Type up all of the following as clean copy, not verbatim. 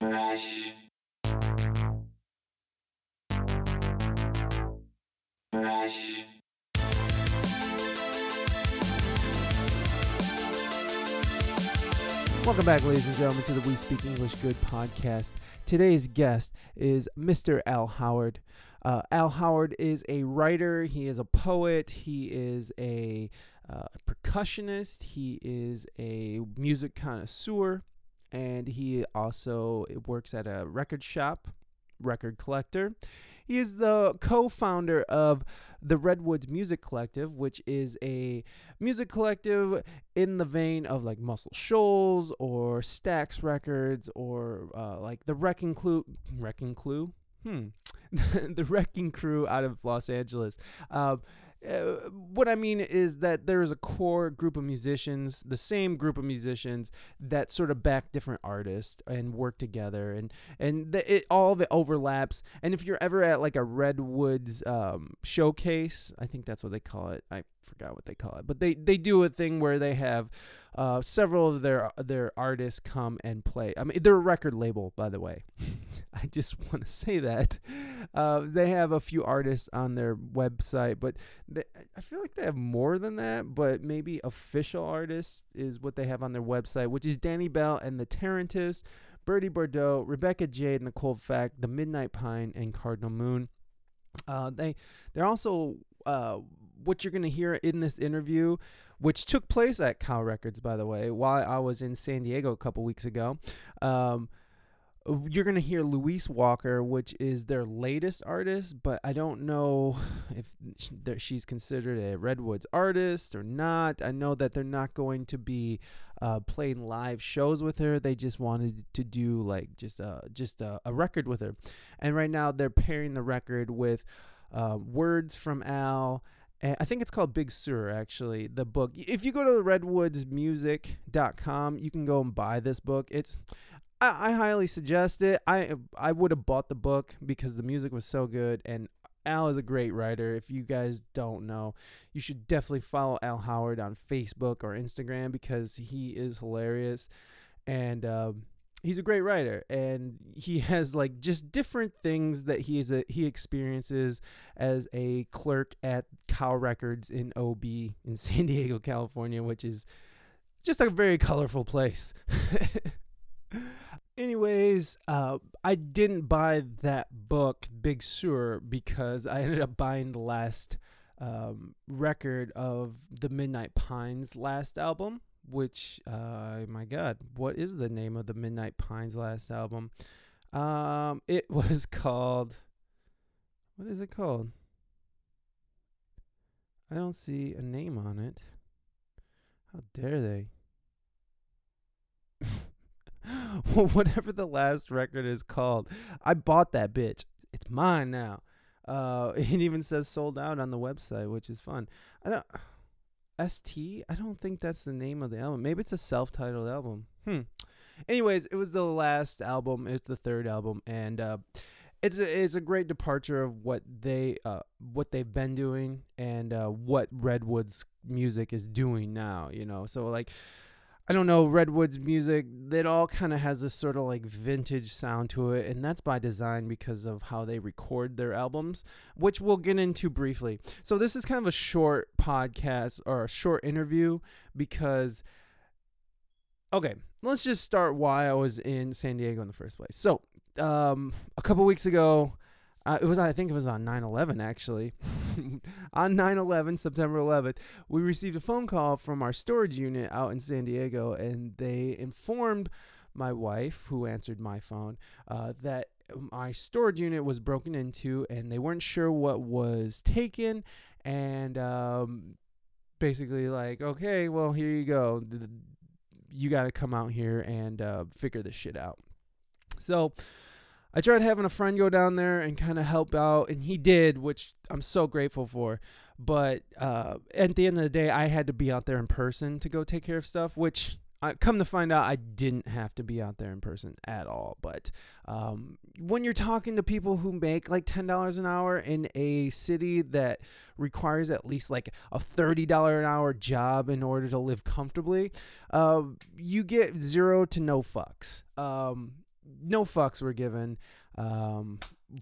Welcome back, ladies and gentlemen, to the We Speak English Good podcast. Today's guest is Mr. Al Howard. Al Howard is a writer, he is a poet, he is a percussionist, he is a music connoisseur, and he also works at a record shop, record collector. He is the co-founder of the Redwoods Music Collective, which is a music collective in the vein of like Muscle Shoals or Stax Records or like the Wrecking Crew? The Wrecking Crew out of Los Angeles. What I mean is that there is a core group of musicians, the same group of musicians that sort of back different artists and work together, and all of it overlaps. And if you're ever at like a Redwoods showcase, I think that's what they call it. I forgot what they call it, but they do a thing where they have several of their artists come and play. I mean, they're a record label, by the way. I just want to say that they have a few artists on their website, but I feel like they have more than that, but maybe official artists is what they have on their website, which is Danny Bell and the Tarantists, Birdy Bardot, Rebecca Jade and the Cold Fact, The Midnight Pine, and Cardinal Moon. They're also what you're going to hear in this interview, which took place at Cal Records, by the way, while I was in San Diego a couple weeks ago. You're going to hear Louise Walker, which is their latest artist, but I don't know if she's considered a Redwoods artist or not. I know that they're not going to be playing live shows with her. They just wanted to do like just a record with her. And right now they're pairing the record with Words from Al. I think it's called Big Sur, actually, the book. If you go to theredwoodsmusic.com, you can go and buy this book. I highly suggest it. I would have bought the book because the music was so good, and Al is a great writer. If you guys don't know, you should definitely follow Al Howard on Facebook or Instagram because he is hilarious, and he's a great writer, and he has like just different things that he experiences as a clerk at Cal Records in OB in San Diego, California, which is just a very colorful place. Anyways, I didn't buy that book, Big Sur, because I ended up buying the last record of the Midnight Pine's last album, which, my God, what is the name of the Midnight Pine's last album? It was called, what is it called? I don't see a name on it. How dare they? Whatever the last record is called, I bought that bitch. It's mine now. It even says sold out on the website, which is fun. I don't think that's the name of the album. Maybe it's a self-titled album. Anyways, it was the last album. It's the third album, and it's a great departure of what they've been doing and what Redwoods Music is doing now. You know, so like. I don't know, Redwoods Music, it all kind of has this sort of like vintage sound to it, and that's by design because of how they record their albums, which we'll get into briefly. So this is kind of a short podcast or a short interview because, okay, let's just start why I was in San Diego in the first place. So a couple weeks ago, I think it was on 9/11 actually. On 9/11, September 11th, we received a phone call from our storage unit out in San Diego, and they informed my wife, who answered my phone, that my storage unit was broken into, and they weren't sure what was taken, and basically like, okay, well, here you go. You got to come out here and figure this shit out. So I tried having a friend go down there and kind of help out, and he did, which I'm so grateful for. But at the end of the day, I had to be out there in person to go take care of stuff, which come to find out I didn't have to be out there in person at all. But when you're talking to people who make like $10 an hour in a city that requires at least like a $30 an hour job in order to live comfortably, you get zero to no fucks. no fucks were given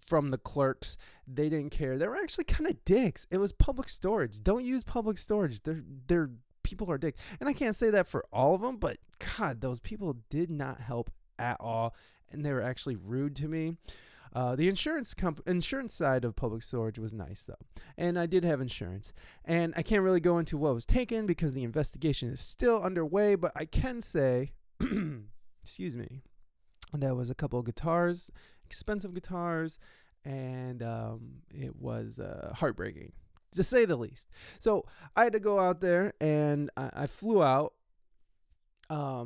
from the clerks. They didn't care. They were actually kind of dicks. It was public storage. Don't use public storage. They're people are dicks. And I can't say that for all of them, but God, those people did not help at all. And they were actually rude to me. The insurance side of public storage was nice, though. And I did have insurance. And I can't really go into what was taken because the investigation is still underway. But I can say, excuse me, there was a couple of guitars, expensive guitars, and it was heartbreaking, to say the least. So I had to go out there, and I flew out. I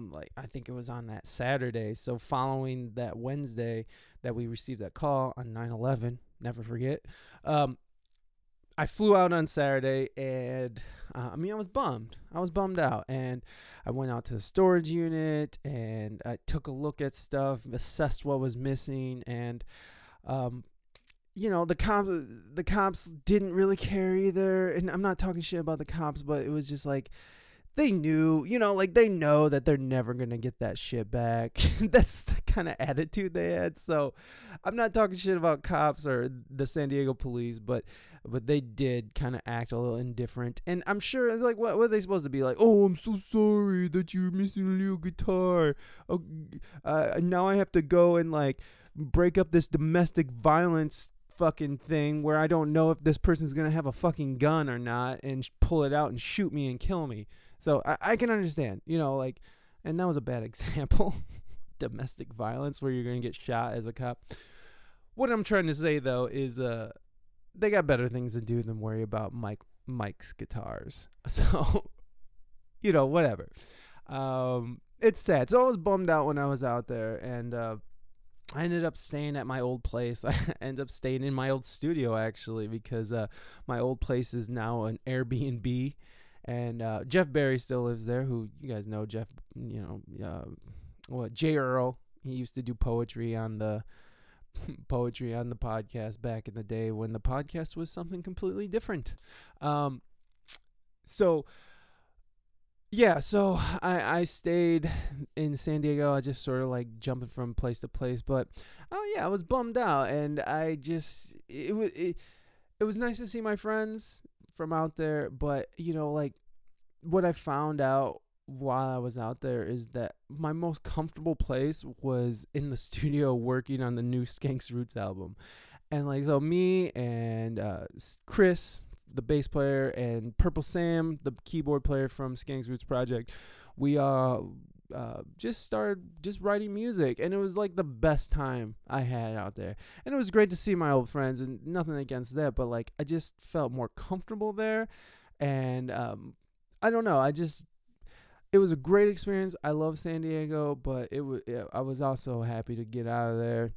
think it was on that Saturday. So following that Wednesday that we received that call on 9/11, never forget. I flew out on Saturday, and I was bummed. I was bummed out, and I went out to the storage unit, and I took a look at stuff, assessed what was missing, and the cops didn't really care either. And I'm not talking shit about the cops, but it was just like, they knew, they know that they're never going to get that shit back. That's the kind of attitude they had. So I'm not talking shit about cops or the San Diego police, but they did kind of act a little indifferent. And I'm sure it's like, what are they supposed to be like? Oh, I'm so sorry that you're missing a little guitar. Oh, now I have to go and break up this domestic violence fucking thing where I don't know if this person's gonna have a fucking gun or not and pull it out and shoot me and kill me. So I can understand, and that was a bad example. Domestic violence where you're gonna get shot as a cop. What I'm trying to say though is they got better things to do than worry about Mike's guitars. So whatever. It's sad. So I was bummed out when I was out there, and I ended up staying at my old place. I ended up staying in my old studio, actually, because my old place is now an Airbnb. And Jeff Barry still lives there, who you guys know, Jeff, J. Earl. He used to do poetry on the podcast back in the day when the podcast was something completely different. So I stayed in San Diego. I just sort of jumping from place to place, but I was bummed out, and it was nice to see my friends from out there, but what I found out while I was out there is that my most comfortable place was in the studio working on the new Skank's Roots album, and so me and Chris, the bass player, and Purple Sam, the keyboard player from Skank's Roots Project, we just started writing music, and it was the best time I had out there. And it was great to see my old friends, and nothing against that, but I just felt more comfortable there, and I don't know, it was a great experience. I love San Diego, but I was also happy to get out of there.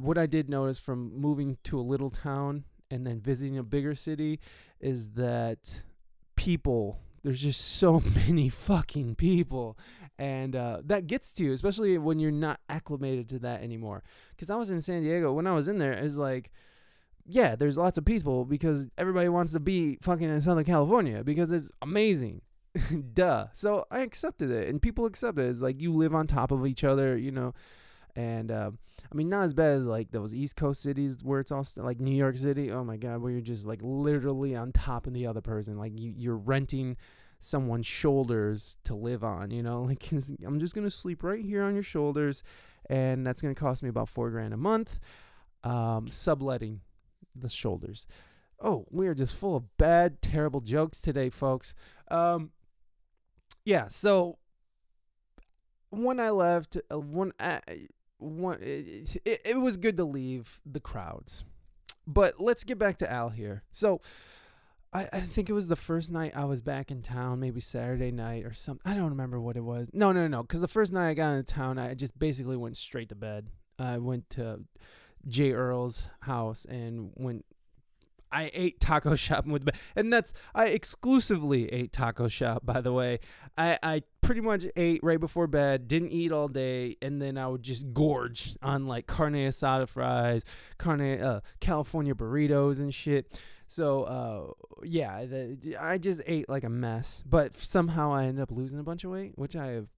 What I did notice from moving to a little town and then visiting a bigger city is that there's just so many fucking people. And that gets to you, especially when you're not acclimated to that anymore. Because I was in San Diego, when I was in there, it was there's lots of people because everybody wants to be fucking in Southern California because it's amazing. Duh. So I accepted it, and people accept it. It's you live on top of each other, And, not as bad as, those East Coast cities where it's all, New York City, oh, my God, where you're just, literally on top of the other person. You're renting someone's shoulders to live on, I'm just going to sleep right here on your shoulders, and that's going to cost me about $4,000 a month, subletting the shoulders. Oh, we are just full of bad, terrible jokes today, folks. So when I left, it was good to leave the crowds, but let's get back to Al here. So I think it was the first night I was back in town, maybe Saturday night or something. I don't remember what it was. No. Because the first night I got into town, I just basically went straight to bed. I went to J. Earl's house and I ate taco shop with Beck. And I exclusively ate taco shop, by the way. I pretty much ate right before bed, didn't eat all day, and then I would just gorge on carne asada fries, California burritos and shit. So, I just ate like a mess. But somehow I ended up losing a bunch of weight, which I have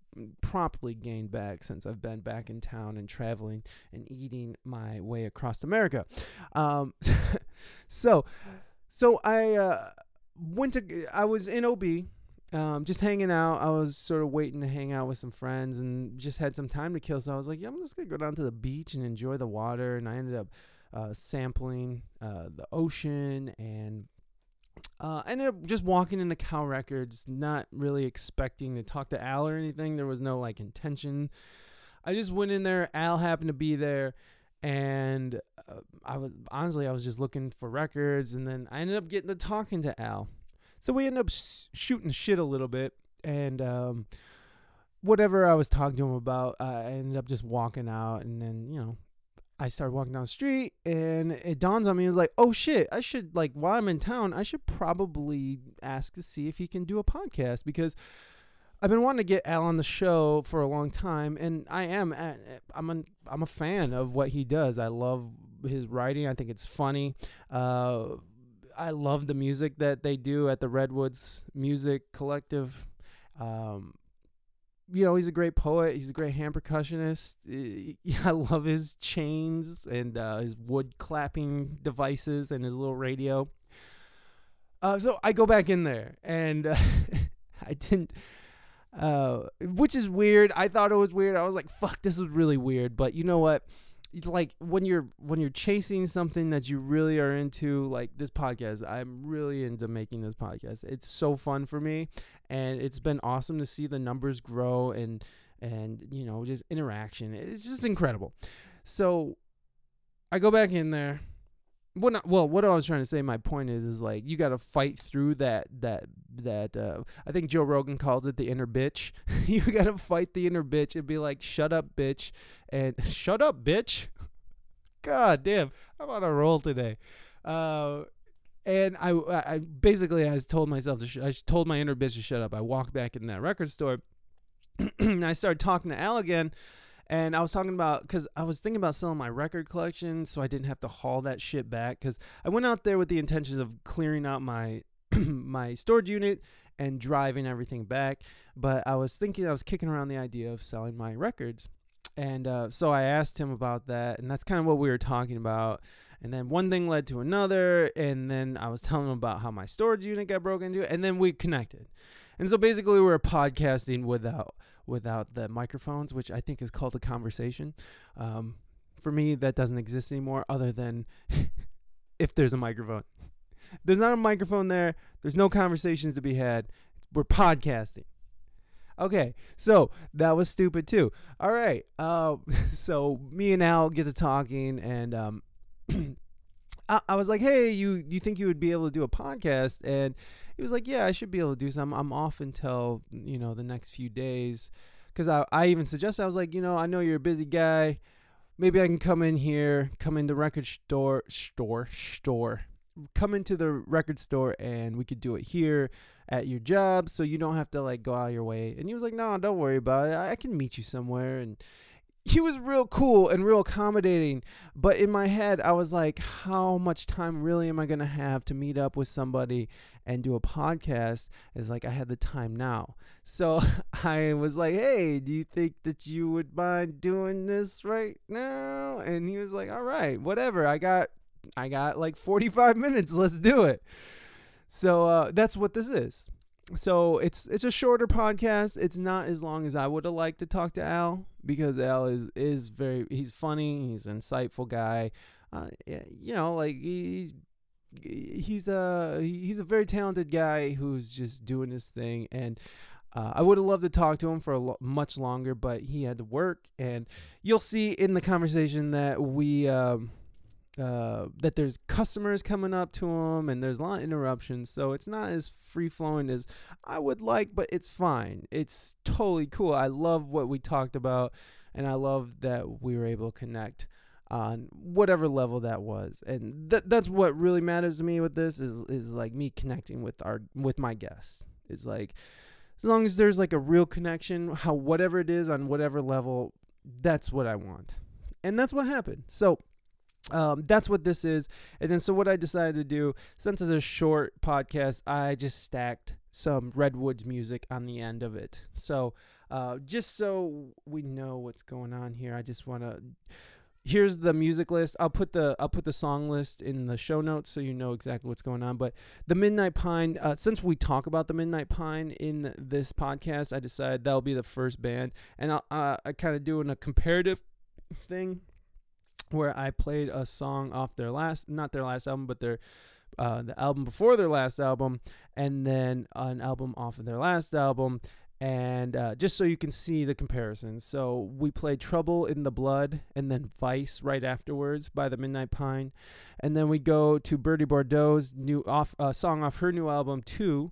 promptly gained back since I've been back in town and traveling and eating my way across America. I was in OB, just hanging out. I was sort of waiting to hang out with some friends and just had some time to kill. So I was like, yeah, I'm just going to go down to the beach and enjoy the water. And I ended up sampling the ocean, and I ended up just walking into Cow Records, not really expecting to talk to Al or anything. There was no intention. I just went in there. Al happened to be there, and I was just looking for records, and then I ended up getting to talking to Al. So we ended up shooting shit a little bit, and whatever I was talking to him about, I ended up just walking out, and then, I started walking down the street, and it dawns on me, it was like, oh shit, I should, while I'm in town, I should probably ask to see if he can do a podcast, because I've been wanting to get Al on the show for a long time, and I'm a fan of what he does. I love his writing. I think it's funny. I love the music that they do at the Redwoods Music Collective. He's a great poet. He's a great hand percussionist. I love his chains and his wood clapping devices and his little radio. So I go back in there, and I didn't, which is weird. I thought it was weird. I was like, fuck, this is really weird. But you know what? When you're chasing something that you really are into, like this podcast, I'm really into making this podcast. It's so fun for me, and it's been awesome to see the numbers grow and just interaction. It's just incredible. So I go back in there. What I was trying to say, my point is you got to fight through that I think Joe Rogan calls it the inner bitch. You got to fight the inner bitch and be like, shut up, bitch. And shut up, bitch. God damn. I'm on a roll today. And I told myself, I told my inner bitch to shut up. I walked back in that record store and I started talking to Al again. And I was talking about, because I was thinking about selling my record collection so I didn't have to haul that shit back, because I went out there with the intention of clearing out my my storage unit and driving everything back. But I was kicking around the idea of selling my records. And so I asked him about that, and that's kind of what we were talking about. And then one thing led to another, and then I was telling him about how my storage unit got broken into, and then we connected. And so basically we were podcasting without the microphones, which I think is called a conversation. For me, that doesn't exist anymore, other than if there's a microphone. There's not a microphone there. There's no conversations to be had. We're podcasting. Okay, so that was stupid too. All right, so me and Al get to talking, and I was like, hey, you think you would be able to do a podcast? And he was like, yeah, I should be able to do some. I'm off until, the next few days. Because I even suggested, I was like, I know you're a busy guy. Maybe I can come into the record store, and we could do it here at your job, so you don't have to go out of your way. And he was like, no, don't worry about it. I can meet you somewhere. And he was real cool and real accommodating, but in my head, I was like, how much time really am I going to have to meet up with somebody and do a podcast? It's like, I had the time now. So I was like, hey, do you think that you would mind doing this right now? And he was like, all right, whatever. I got 45 minutes. Let's do it. So that's what this is. So it's a shorter podcast. It's not as long as I would have liked to talk to Al, because Al is very, he's funny, he's an insightful guy, he's a very talented guy who's just doing his thing, and I would have loved to talk to him for much longer, but he had to work, and you'll see in the conversation that we that there's customers coming up to him, and there's a lot of interruptions, so it's not as free-flowing as I would like, but it's fine. It's totally cool. I love what we talked about, and I love that we were able to connect on whatever level that was, and that's what really matters to me with this is me connecting with my guest. It's as long as there's a real connection, whatever it is on whatever level, that's what I want, and that's what happened. So that's what this is. And then so what I decided to do, since it's a short podcast, I just stacked some Redwoods music on the end of it. So Just so we know what's going on here, I just want to... Here's the music list. I'll put the song list in the show notes so you know exactly what's going on. But The Midnight Pine, since we talk about The Midnight Pine in this podcast, I decided that'll be the first band. And I kind of doing a comparative thing where I played a song off their last, not their last album, but their the album before their last album, and then an album off of their last album. And just so you can see the comparison. So we played Trouble in the Blood and then Vice right afterwards by The Midnight Pine. And then we go to Birdy Bardot's new song off her new album, too,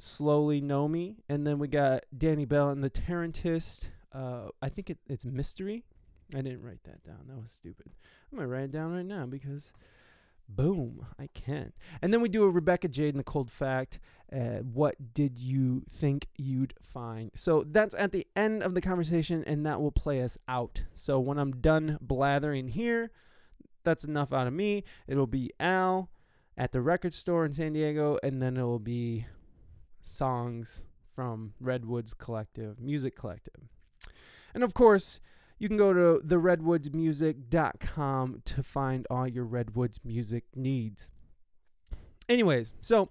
Slowly Know Me. And then we got Danny Bell and the Tarantists. I think it's Mystery. I didn't write that down. That was stupid. I'm going to write it down right now because... Boom, I can. And then we do a Rebecca Jade and the Cold Fact. What did you think you'd find? So that's at the end of the conversation, and that will play us out. So when I'm done blathering here, that's enough out of me. It'll be Al at the record store in San Diego, and then it will be songs from Redwoods Collective, Music Collective. And of course... You can go to theredwoodsmusic.com to find all your Redwoods music needs. Anyways, so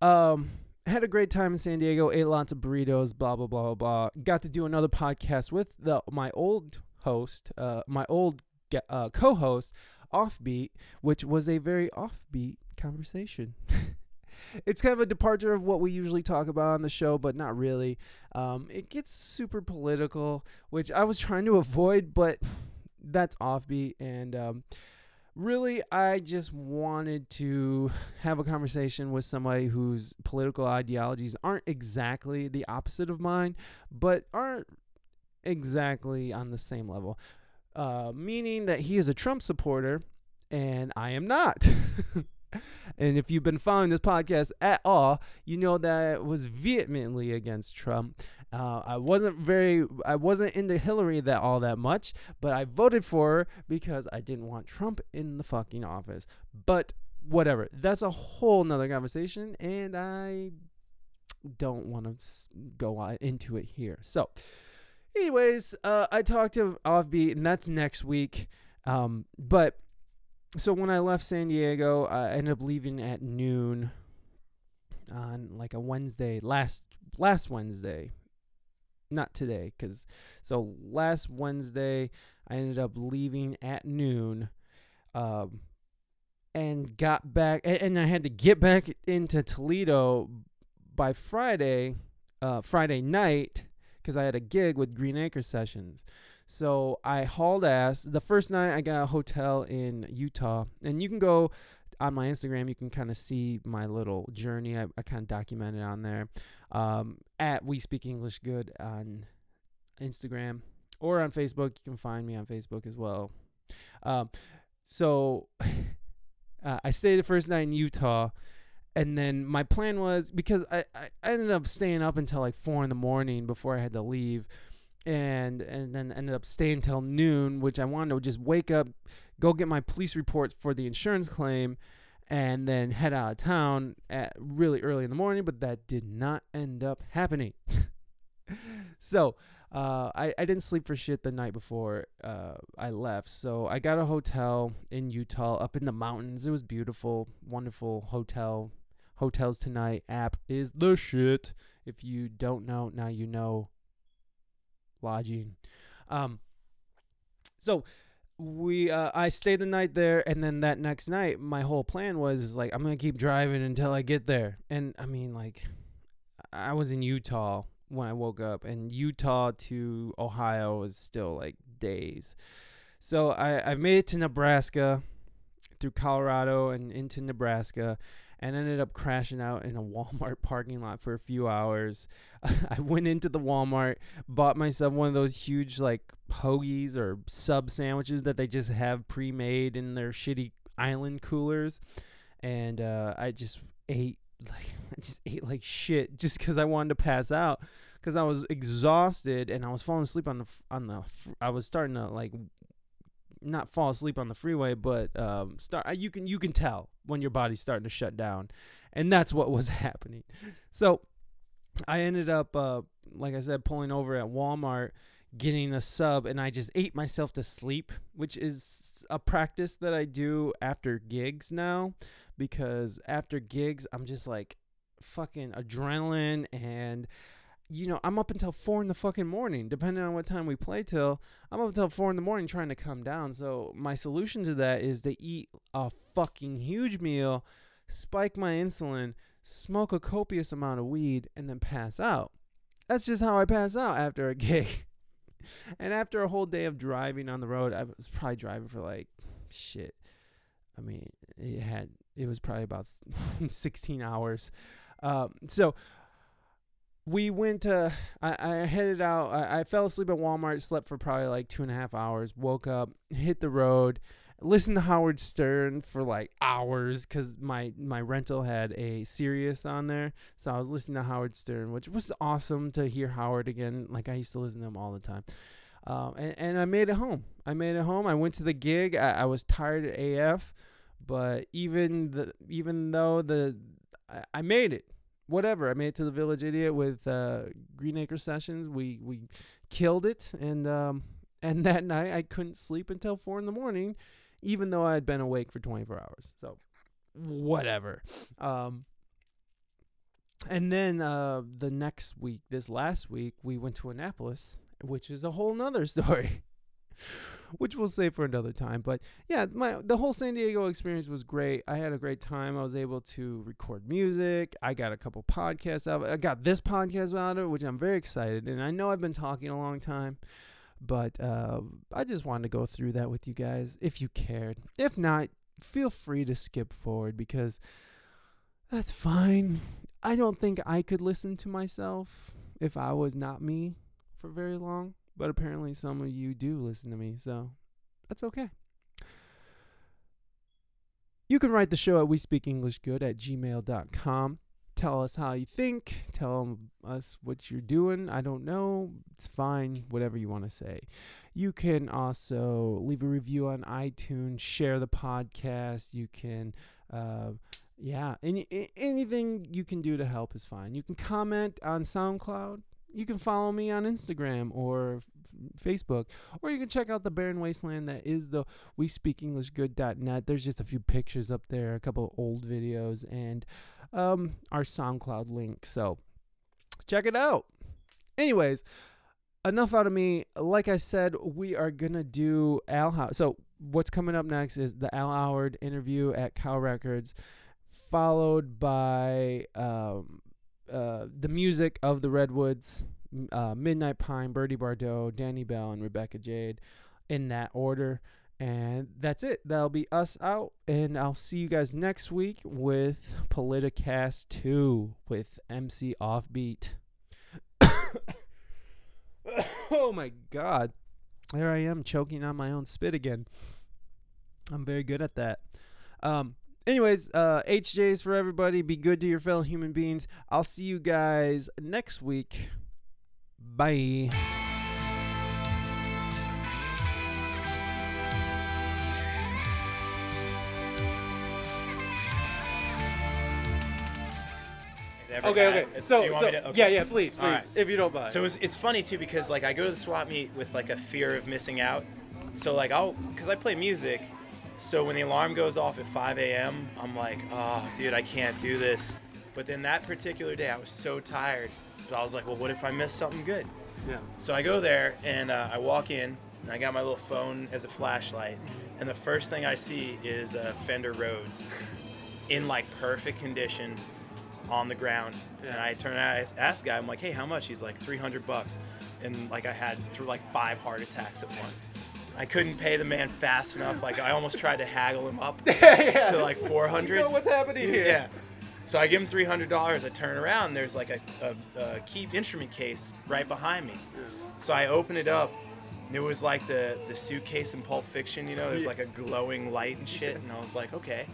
had a great time in San Diego, ate lots of burritos, blah, blah, blah, blah, blah. Got to do another podcast with my old co-host, Offbeat, which was a very offbeat conversation. It's kind of a departure of what we usually talk about on the show, but not really. It gets super political, which I was trying to avoid, but that's offbeat. And really, I just wanted to have a conversation with somebody whose political ideologies aren't exactly the opposite of mine, but aren't exactly on the same level, meaning that he is a Trump supporter and I am not. And if you've been following this podcast at all, you know that I was vehemently against Trump. I wasn't into Hillary all that much, but I voted for her because I didn't want Trump in the fucking office. But whatever, that's a whole nother conversation, and I don't want to go into it here. So anyways, I talked to Offbeat, and that's next week. So when I left San Diego, I ended up leaving at noon on like a Wednesday, last Wednesday, not today. So last Wednesday, I ended up leaving at noon and got back. And I had to get back into Toledo by Friday night because I had a gig with Green Acre Sessions. So I hauled ass. The first night I got a hotel in Utah. And you can go on my Instagram. You can kind of see my little journey. I kind of documented on there. At We Speak English Good on Instagram or on Facebook. You can find me on Facebook as well. I stayed the first night in Utah. And then my plan was, because I ended up staying up until like 4 in the morning before I had to leave. And then ended up staying till noon, which I wanted to just wake up, go get my police reports for the insurance claim, and then head out of town at really early in the morning. But that did not end up happening. So I didn't sleep for shit the night before I left. So I got a hotel in Utah up in the mountains. It was beautiful, wonderful hotel. Hotels Tonight app is the shit. If you don't know, now you know. Lodging. I stayed the night there, and then that next night my whole plan was like, I'm gonna keep driving until I get there. And I mean, like, I was in Utah when I woke up, and Utah to Ohio is still like days. So I made it to Nebraska through Colorado and into Nebraska, and ended up crashing out in a Walmart parking lot for a few hours. I went into the Walmart, bought myself one of those huge like hoagies or sub sandwiches that they just have pre-made in their shitty island coolers. And I just ate like shit just because I wanted to pass out. Because I was exhausted and I was falling asleep I was starting to like... not fall asleep on the freeway, but you can tell when your body's starting to shut down, and that's what was happening. So I ended up, like I said, pulling over at Walmart, getting a sub, and I just ate myself to sleep, which is a practice that I do after gigs now, because after gigs, I'm just like fucking adrenaline, and, you know, I'm up until 4 in the fucking morning, depending on what time we play till. I'm up until 4 in the morning trying to come down, so my solution to that is to eat a fucking huge meal, spike my insulin, smoke a copious amount of weed, and then pass out. That's just how I pass out after a gig. And after a whole day of driving on the road, I was probably driving for like, shit, I mean, it was probably about 16 hours. So we went to, I headed out, I fell asleep at Walmart, slept for probably like 2.5 hours, woke up, hit the road, listened to Howard Stern for like hours, because my rental had a Sirius on there, so I was listening to Howard Stern, which was awesome to hear Howard again. Like, I used to listen to him all the time. And I made it home. I went to the gig. I was tired AF, but even though I made it. Whatever, I made it to the Village Idiot with Green Acre Sessions. We killed it, and that night I couldn't sleep until 4 a.m. even though I had been awake for 24 hours. So, whatever. And then the next week, this last week, we went to Annapolis, which is a whole nother story, which we'll save for another time. But yeah, the whole San Diego experience was great. I had a great time. I was able to record music. I got a couple podcasts out. I got this podcast out of it, which I'm very excited. And I know I've been talking a long time, but I just wanted to go through that with you guys if you cared. If not, feel free to skip forward, because that's fine. I don't think I could listen to myself if I was not me for very long, but apparently some of you do listen to me, so that's okay. You can write the show at wespeakenglishgood@gmail.com. Tell us how you think. Tell us what you're doing. I don't know. It's fine. Whatever you want to say. You can also leave a review on iTunes. Share the podcast. You can, anything you can do to help is fine. You can comment on SoundCloud. You can follow me on Instagram or Facebook, or you can check out the barren wasteland that is the WeSpeakEnglishGood.net. There's just a few pictures up there, a couple of old videos, and our SoundCloud link. So check it out. Anyways, enough out of me. Like I said, we are going to do Al Howard. So what's coming up next is the Al Howard interview at Cow Records, followed by... the music of the Redwoods, Midnight Pine, Birdy Bardot, Danny Bell, and Rebecca Jade, in that order. And that's it. That'll be us out. And I'll see you guys next week with Politicast 2 with MC Offbeat. Oh my God. There I am, choking on my own spit again. I'm very good at that. Anyways, HJs for everybody. Be good to your fellow human beings. I'll see you guys next week. Bye. Okay. So, please. Right. If you don't mind. So it's funny too, because like I go to the swap meet with like a fear of missing out. So like because I play music. So when the alarm goes off at 5 a.m., I'm like, oh, dude, I can't do this. But then that particular day, I was so tired. But I was like, well, what if I miss something good? Yeah. So I go there, and I walk in, and I got my little phone as a flashlight. And the first thing I see is Fender Rhodes in, like, perfect condition on the ground. Yeah. And I turn and I ask the guy, I'm like, hey, how much? He's like, $300. And, like, I had through, like, 5 heart attacks at once. I couldn't pay the man fast enough. Like, I almost tried to haggle him up to like $400. You know what's happening here? Yeah. So I give him $300. I turn around. And there's like a key instrument case right behind me. Yeah. So I open it up. And it was like the suitcase in Pulp Fiction. You know, there's like a glowing light and shit. Yes. And I was like, okay,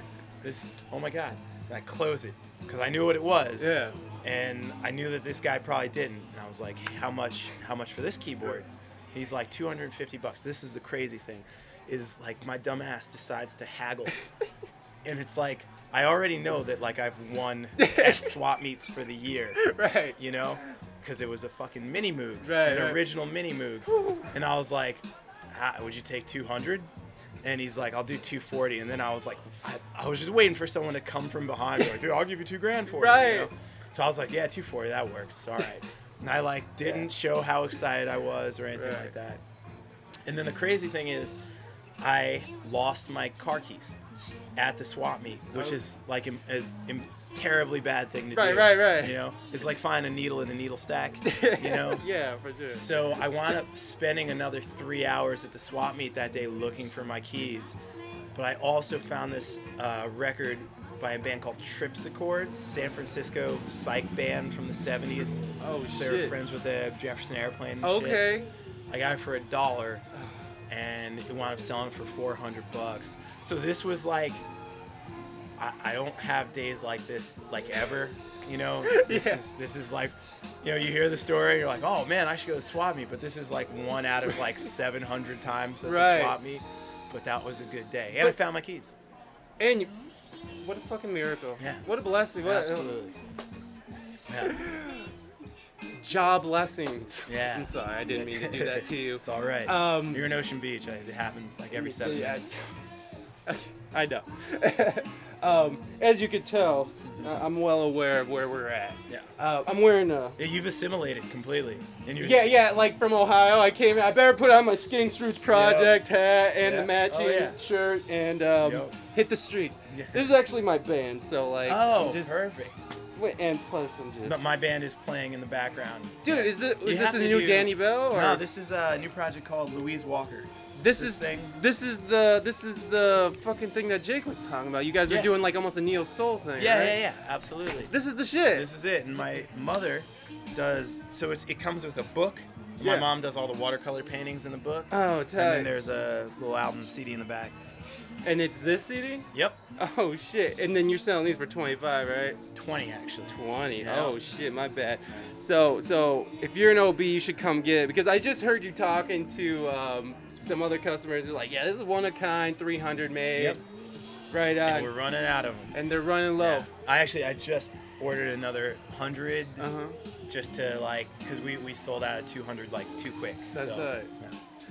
this. Oh my God. And I close it because I knew what it was. Yeah. And I knew that this guy probably didn't. And I was like, hey, how much for this keyboard? He's like $250. This is the crazy thing, is like my dumb ass decides to haggle, and it's like I already know that, like, I've won at swap meets for the year. Right. You know? Because it was a fucking mini Moog. Right. An original mini Moog. Woo. And I was like, would you take 200? And he's like, I'll do 240. And then I was like, I was just waiting for someone to come from behind. Like, dude, I'll give you $2,000 for it. Right. You know? So I was like, yeah, 240, that works. All right. And I, like, didn't show how excited I was or anything like that. And then the crazy thing is, I lost my car keys at the swap meet, which is like a terribly bad thing to do. Right. You know, it's like finding a needle in a needle stack, you know? Yeah, for sure. So I wound up spending another 3 hours at the swap meet that day looking for my keys. But I also found this record by a band called Tripsichords, San Francisco psych band from the 70s. Oh, shit. They were friends with the Jefferson Airplane and shit. I got it for $1. And it wound up selling for $400. So this was like, I don't have days like this, like, ever, you know? This is like, you know, you hear the story, you're like, oh man, I should go to swap meet, but this is like one out of like 700 times at the swap meet. But that was a good day. And I found my keys. And what a fucking miracle. Yeah. What a blessing. Absolutely. Yeah. Job blessings. Yeah. I'm sorry, I didn't mean to do that to you. It's all right. You're in Ocean Beach. It happens like every 7 minutes. I know. As you could tell, I'm well aware of where we're at. Yeah. I'm wearing a... Yeah, you've assimilated completely. And you're... Yeah, like from Ohio, I came... I better put on my Skank's Roots Project hat and the matching shirt and hit the street. Yeah. This is actually my band, so like... Oh, I'm just... perfect. And plus, I'm just... But my band is playing in the background. Dude, is this a new Danny Bell? Or? No, this is a new project called Louise Walker. This is the fucking thing that Jake was talking about. You guys were doing like almost a neo soul thing. Yeah, right? yeah, absolutely. This is the shit. This is it. And my mother does. So it comes with a book. Yeah. My mom does all the watercolor paintings in the book. Oh, tight. And then there's a little album CD in the back. And it's this CD? Yep. Oh, shit. And then you're selling these for $25, right? 20, actually. 20. Yeah. Oh, shit. My bad. So if you're an OB, you should come get it. Because I just heard you talking to some other customers who are like, yeah, this is one of kind, 300 made. Yep. Right on. And we're running out of them. And they're running low. Yeah. I just ordered another 100 just to, like, because we sold out of 200, like, too quick. That's right. Yeah.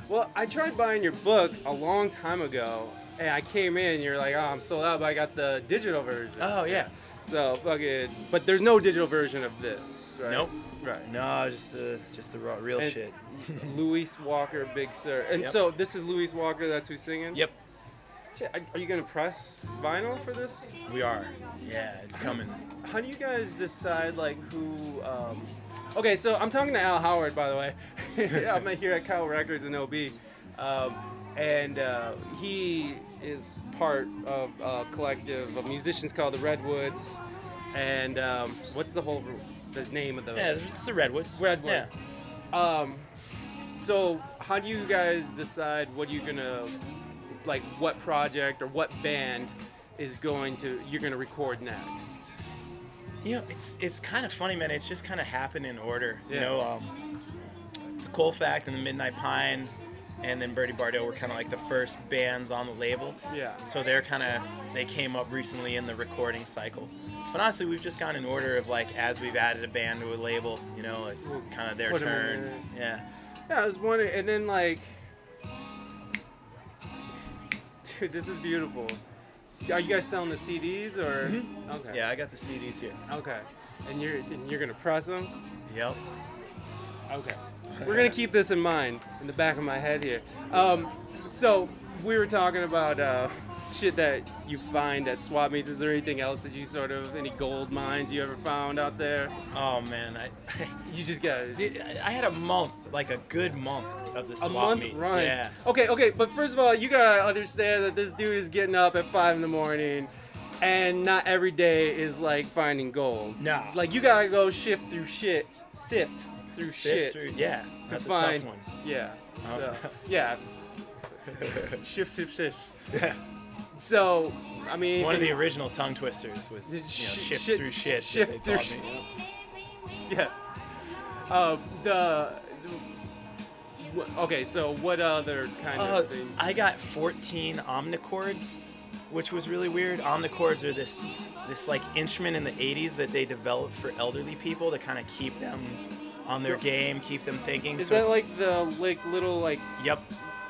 Well, I tried buying your book a long time ago. And I came in, and you're like, oh, I'm sold out, but I got the digital version. Oh, yeah. So, fucking... But there's no digital version of this, right? Nope. Right. No, just the raw, real and shit. Louise Walker, Big Sur. And so, this is Louise Walker, that's who's singing? Yep. Shit, are you going to press vinyl for this? We are. Yeah, it's coming. How do you guys decide, like, who... Okay, so I'm talking to Al Howard, by the way. I'm here at Cal Records in OB. And he... is part of a collective of musicians called the Redwoods, and what's the name of the? Yeah, it's the Redwoods. Redwoods. Yeah. So how do you guys decide what you're gonna, like, what project or what band is you're gonna record next? You know, it's kind of funny, man. It's just kind of happened in order. Yeah. You know, the Cold Fact and the Midnight Pine. And then Birdy Bardot were kind of like the first bands on the label. Yeah. So they're they came up recently in the recording cycle. But honestly, we've just gone in order of, like, as we've added a band to a label, you know, it's kind of their turn. Yeah. Yeah, I was wondering, and then, like, dude, this is beautiful. Are you guys selling the CDs or? Mm-hmm. Okay. Yeah, I got the CDs here. Okay. And you're gonna press them? Yep. Okay. We're going to keep this in mind, in the back of my head here. So, we were talking about shit that you find at swap meets. Is there anything else that you sort of, any gold mines you ever found out there? Oh, man. You just got it. I had a month, like a good month of the swap meet. A month run. Yeah. Okay, but first of all, you got to understand that this dude is getting up at 5 in the morning. And not every day is like finding gold. No. Like, you got to go sift through shit. Yeah, that's a tough one. Yeah. So, yeah. Shift. Yeah. So, I mean... One of the original tongue twisters was, you know, shift through shit. Shift through shit. Yeah. Okay, so what other kind of thing? I got 14 omnichords which was really weird. Omnichords are this like instrument in the 80s that they developed for elderly people to kind of keep them on their game, keep them thinking. Is that like the little like? Yep.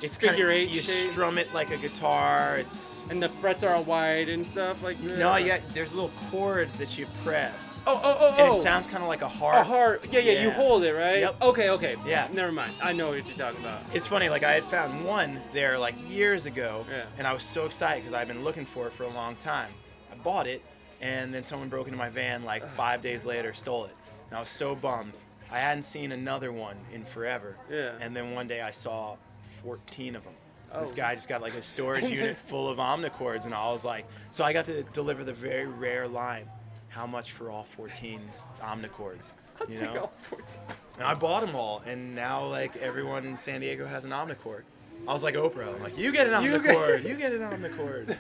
It's figure eight. You strum it like a guitar. It's and the frets are wide and stuff like that. No, yeah. There's little chords that you press. Oh. And it sounds kind of like a harp. A harp. Yeah. You hold it, right? Yep. Okay. Yeah. Never mind. I know what you're talking about. It's funny. Like I had found one there like years ago, and I was so excited because I've been looking for it for a long time. I bought it, and then someone broke into my van like 5 days later, stole it, and I was so bummed. I hadn't seen another one in forever. Yeah. And then one day I saw 14 of them. Oh. This guy just got like a storage unit full of omnichords, and I was like, so I got to deliver the very rare line, how much for all 14 omnichords? I'll take all 14. And I bought them all, and now like everyone in San Diego has an omnichord. I was like Oprah. I'm like, you get an omnichord. You get an omnichord.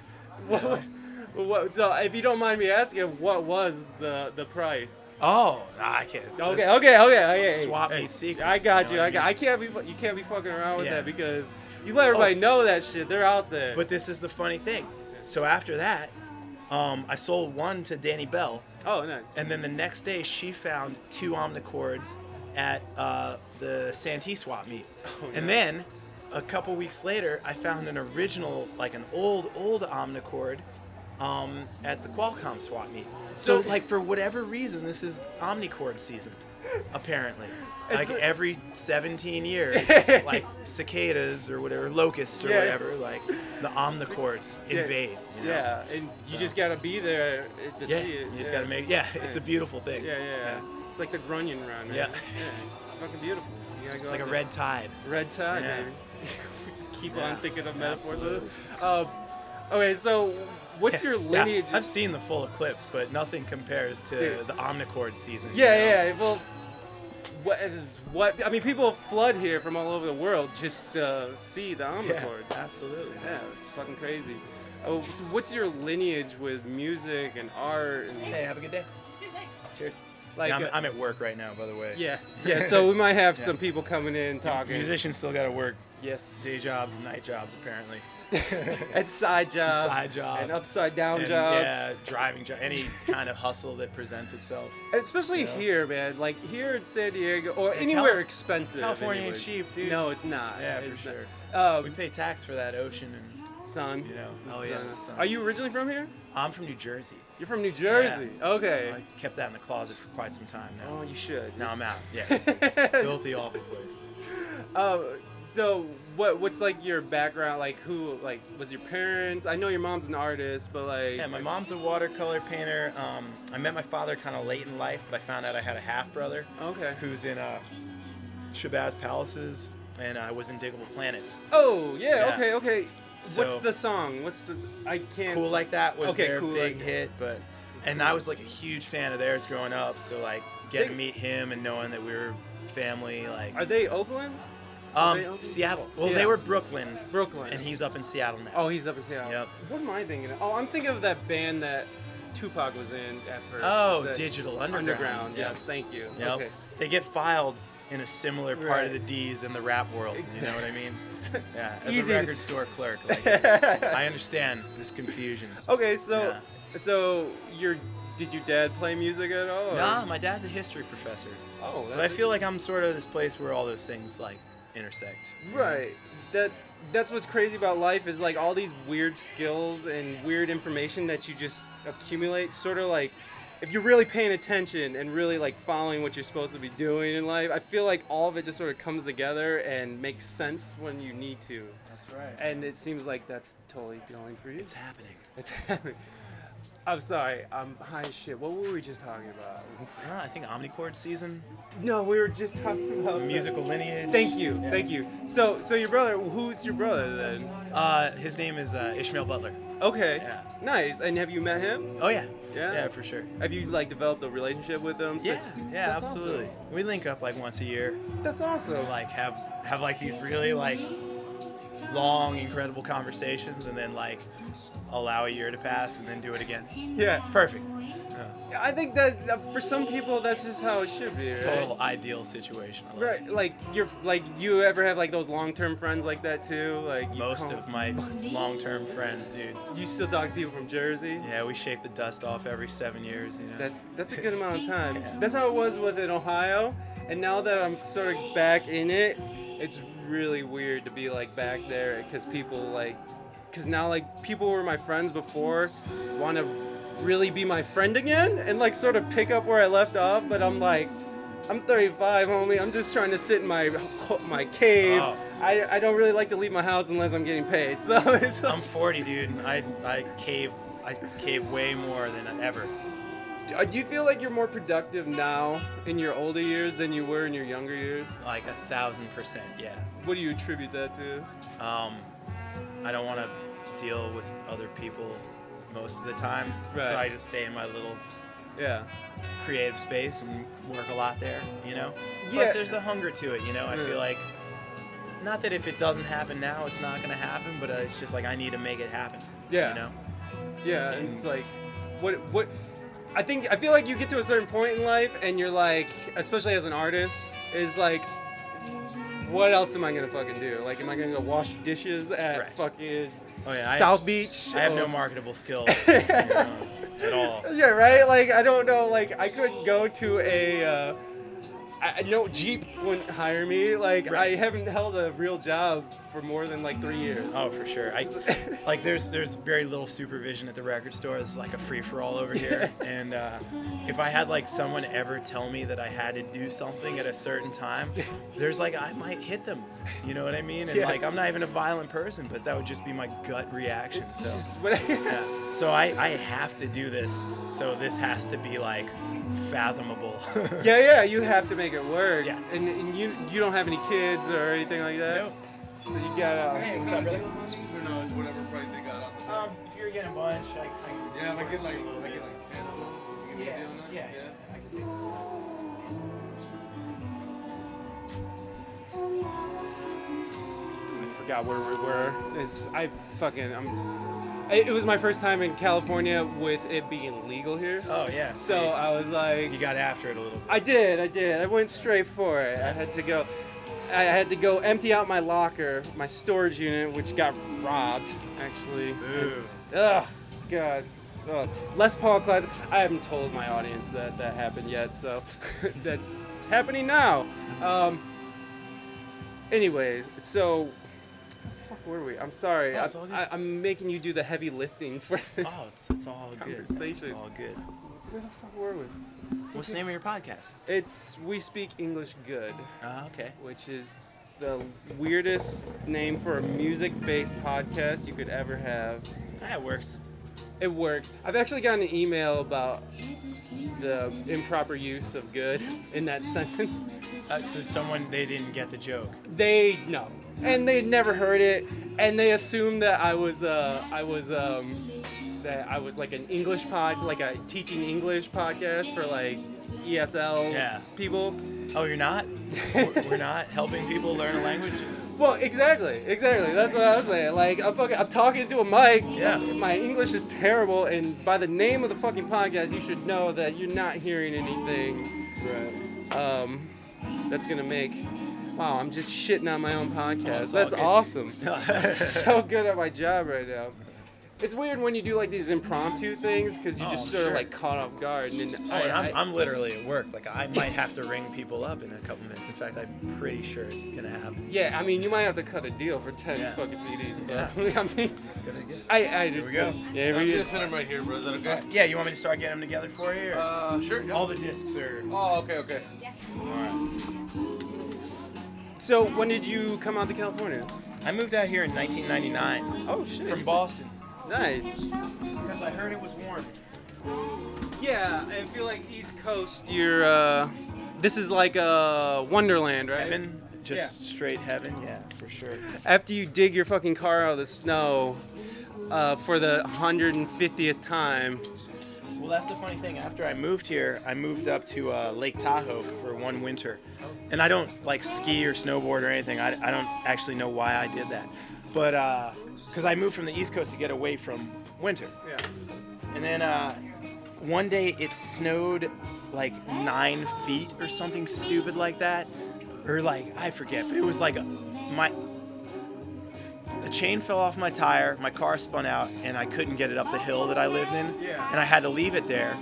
So if you don't mind me asking, what was the price? Oh, I can't. Okay. Swap meet secrets. I got you. Know I can't be. You can't be fucking around with that because you let everybody know that shit. They're out there. But this is the funny thing. So after that, I sold one to Danny Bell. Oh, nice. And then the next day, she found two omnichords at the Santee swap meet. Oh, and then a couple weeks later, I found an original, like an old omnichord. At the Qualcomm swap meet. So, like, for whatever reason, this is omnichord season, apparently. Like, every 17 years, like, cicadas or whatever, locusts or whatever, like, the omnichords invade. You know? Yeah, and you just gotta be there to see it. You just gotta make it's a beautiful thing. Yeah. It's like the Grunion Run, man. Yeah. It's fucking beautiful. You gotta go it's like a red tide. Red tide, baby. Just keep on thinking of metaphors with this. Okay, so... What's your lineage? Yeah, I've seen the full eclipse, but nothing compares to the omnichord season. Yeah. Well, what? I mean, people flood here from all over the world just to see the omnichords. Yeah, absolutely. Yeah, it's fucking crazy. Oh, so what's your lineage with music and art? And... Hey, have a good day. Cheers. Like, I'm at work right now, by the way. Yeah. So we might have some people coming in talking. Musicians still got to work. Yes. Day jobs and night jobs, apparently. And side jobs and upside down jobs, driving job, any kind of hustle that presents itself, especially here, man, like here in San Diego or anywhere expensive. California ain't cheap, dude. No, it's not. It's for sure. We pay tax for that ocean and sun, the sun. Are you originally from here? I'm from New Jersey. You're from New Jersey? Yeah. Okay. I kept that in the closet for quite some time now. Oh, you should. Now I'm out. It's filthy all over the place. So what's like your background? Like who? Like was your parents? I know your mom's an artist, but like my mom's a watercolor painter. I met my father kind of late in life, but I found out I had a half brother. Okay. Who's in Shabazz Palaces, and I was in Digable Planets. Oh yeah. Okay. So, what's the song? I can't. Cool Like That was their big hit, and I was like a huge fan of theirs growing up. So like getting to meet him and knowing that we were family. Like, are they Oakland? Seattle. Well, they were Brooklyn. And he's up in Seattle now. Oh, he's up in Seattle. Yep. What am I thinking of? Oh, I'm thinking of that band that Tupac was in at first. Oh, Digital Underground. Yes, thank you. Yep. Okay. They get filed in a similar part of the D's in the rap world. Exactly. You know what I mean? Yeah, as a record store clerk. Like, I understand this confusion. Okay, so did your dad play music at all? Nah, my dad's a history professor. Oh, that's But I feel like I'm sort of this place where all those things, like, intersect. Right. That's what's crazy about life is like all these weird skills and weird information that you just accumulate, sort of like if you're really paying attention and really like following what you're supposed to be doing in life, I feel like all of it just sort of comes together and makes sense when you need to. That's right. And it seems like that's totally going for you. It's happening. I'm sorry, I'm high as shit. What were we just talking about? I think omnichord season. No, we were just talking about musical lineage. Thank you. So your brother, who's your brother then? His name is Ishmael Butler. Okay. Yeah. Nice. And have you met him? Oh yeah. Yeah. Yeah, for sure. Have you like developed a relationship with him? Yeah, absolutely. Awesome. We link up like once a year. That's awesome. And, like have like these really like long, incredible conversations, and then like allow a year to pass and then do it again. Yeah, it's perfect. Yeah. I think that for some people that's just how it should be, right? Total ideal situation. Right, like you ever have like those long-term friends like that too? Like most of my long-term friends, dude. You still talk to people from Jersey? Yeah, we shake the dust off every 7 years, you know. That's a good amount of time. Yeah. That's how it was with in Ohio, and now that I'm sort of back in it, it's really weird to be like back there because now like people were my friends before want to really be my friend again and like sort of pick up where I left off, but I'm like, I'm 35, homie. I'm just trying to sit in my cave. Oh. I don't really like to leave my house unless I'm getting paid. So it's like, I'm 40, dude, and I cave way more than ever. Do you feel like you're more productive now in your older years than you were in your younger years? Like 1,000%, yeah. What do you attribute that to? I don't want to deal with other people most of the time, right. So I just stay in my little creative space and work a lot there, you know? Yeah. Plus there's a hunger to it, you know? I feel like, not that if it doesn't happen now, it's not going to happen, but it's just like I need to make it happen, you know? Yeah, and it's like, I feel like you get to a certain point in life and you're like, especially as an artist, is like, what else am I going to fucking do? Like, am I going to go wash dishes at fucking South Beach? I have no marketable skills at all. Yeah, right? Like, I don't know. Like, I could go to Jeep wouldn't hire me. Like, I haven't held a real job for more than, like, 3 years. Oh, for sure. There's very little supervision at the record store. It's like a free-for-all over here. And if I had, like, someone ever tell me that I had to do something at a certain time, there's, like, I might hit them. You know what I mean? And, like, I'm not even a violent person, but that would just be my gut reaction. So I have to do this. So this has to be, like, fathomable. You have to make it work. Yeah. And you don't have any kids or anything like that? No. So you got what's up, brother? Or no, it's whatever price they got on the top. If you're getting a bunch, I get like a little bit. I can take it. I forgot where we were. It was my first time in California with it being legal here. Oh, yeah. So I was like... You got after it a little bit. I did. I went straight for it. I had to go empty out my locker, my storage unit, which got robbed, actually. Ooh. Ugh, God. Ugh. Les Paul classic. I haven't told my audience that happened yet, so that's happening now. Anyways, so... Fuck, where were we? I'm sorry. Oh, I'm making you do the heavy lifting for this. Oh, it's all good. It's all good. Where the fuck were we? What's the name of your podcast? It's We Speak English Good. Ah, okay. Which is the weirdest name for a music-based podcast you could ever have. That works. It works. I've actually gotten an email about the improper use of good in that sentence. So they didn't get the joke. No. And they'd never heard it, and they assumed that I was like an English pod, like a teaching English podcast for like ESL people. Oh, you're not? We're not helping people learn a language? Well, exactly. That's what I was saying. Like, I'm talking to a mic. Yeah. My English is terrible, and by the name of the fucking podcast, you should know that you're not hearing anything. Right. That's gonna make. Wow, I'm just shitting on my own podcast. That's awesome. I'm so good at my job right now. It's weird when you do like these impromptu things because you just sort of like caught off guard. And I'm literally at work. Like I might have to ring people up in a couple minutes. In fact, I'm pretty sure it's gonna happen. Yeah, I mean you might have to cut a deal for 10 fucking CDs. So. Yeah. I mean, it's gonna get. I just. Here we go. Yeah, I'm just sitting right here, bro. Is that okay? Yeah, you want me to start getting them together for you? Or? Sure. Yeah. All the discs are. Oh, okay. Yeah. All right. So, when did you come out to California? I moved out here in 1999. Oh, shit. From Boston. Nice. Because I heard it was warm. Yeah, I feel like East Coast, you're, this is like a Wonderland, right? Heaven. Just straight heaven, yeah, for sure. After you dig your fucking car out of the snow for the 150th time. Well, that's the funny thing. After I moved here, I moved up to Lake Tahoe for one winter. And I don't, like, ski or snowboard or anything. I don't actually know why I did that. But, because I moved from the East Coast to get away from winter. Yeah. And then one day it snowed like 9 feet or something stupid like that, or like I forget, but it was like a chain fell off my tire, my car spun out, and I couldn't get it up the hill that I lived in, and I had to leave it there,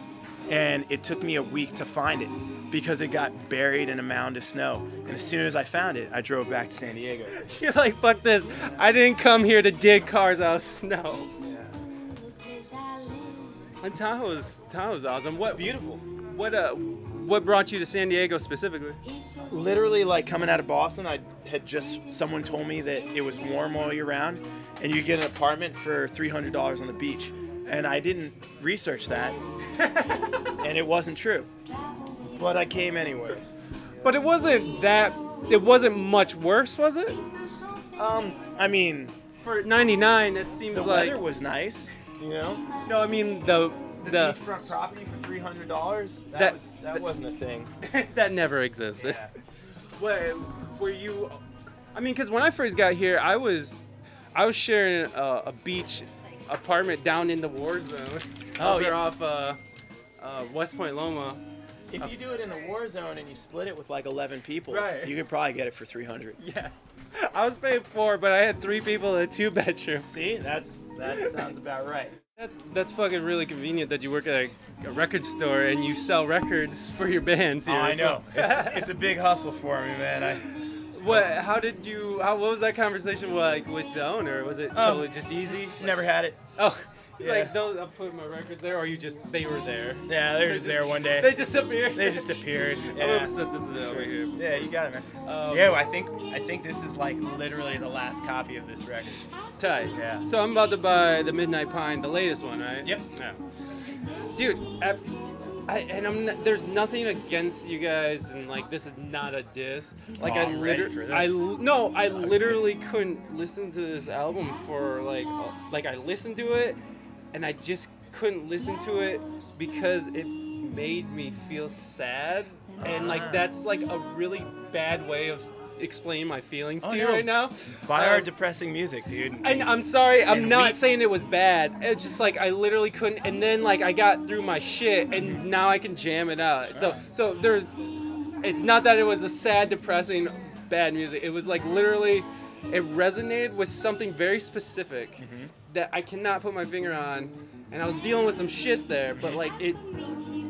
and it took me a week to find it because it got buried in a mound of snow. And as soon as I found it, I drove back to San Diego. You're like, fuck this, I didn't come here to dig cars out of snow. And Tahoe's awesome. What beautiful. What brought you to San Diego specifically? Literally, like coming out of Boston, I had just someone told me that it was warm all year round, and you get an apartment for $300 on the beach, and I didn't research that, and it wasn't true. But I came anyway. But it wasn't that. It wasn't much worse, was it? I mean, for $99, it seems like the weather was nice. You know? No, I mean the front property for $300. That wasn't a thing. That never existed. Yeah. Were you? I mean, because when I first got here, I was sharing a beach apartment down in the war zone. Oh, yeah. Off West Point Loma. If you do it in the war zone and you split it with like 11 people, right, you could probably get it for $300. Yes. I was paying $400, but I had 3 people in a 2-bedroom. See, that sounds about right. That's fucking really convenient that you work at a record store and you sell records for your bands. Here, I know. It's a big hustle for me, man. What was that conversation like with the owner? Was it totally just easy? Never had it. Oh. Yeah. Like, no, I'll put my records there, or they were there. Yeah, they were just there one day. They just appeared. Yeah. I'm gonna set this over here. Yeah, you got it, man. Yeah, I think this is like literally the last copy of this record. Tight. Yeah. So I'm about to buy The Midnight Pine, the latest one, right? Yep. Yeah. Dude, there's nothing against you guys, and like this is not a diss. Like I literally couldn't listen to this album for like I listened to it. And I just couldn't listen to it because it made me feel sad. And, like, that's, like, a really bad way of explaining my feelings to you right now. Buy our depressing music, dude. And I'm sorry. I'm not saying it was bad. It's just, like, I literally couldn't. And then, like, I got through my shit, and now I can jam it out. Right. So there's... It's not that it was a sad, depressing, bad music. It was, like, literally... It resonated with something very specific that I cannot put my finger on, and I was dealing with some shit there, but like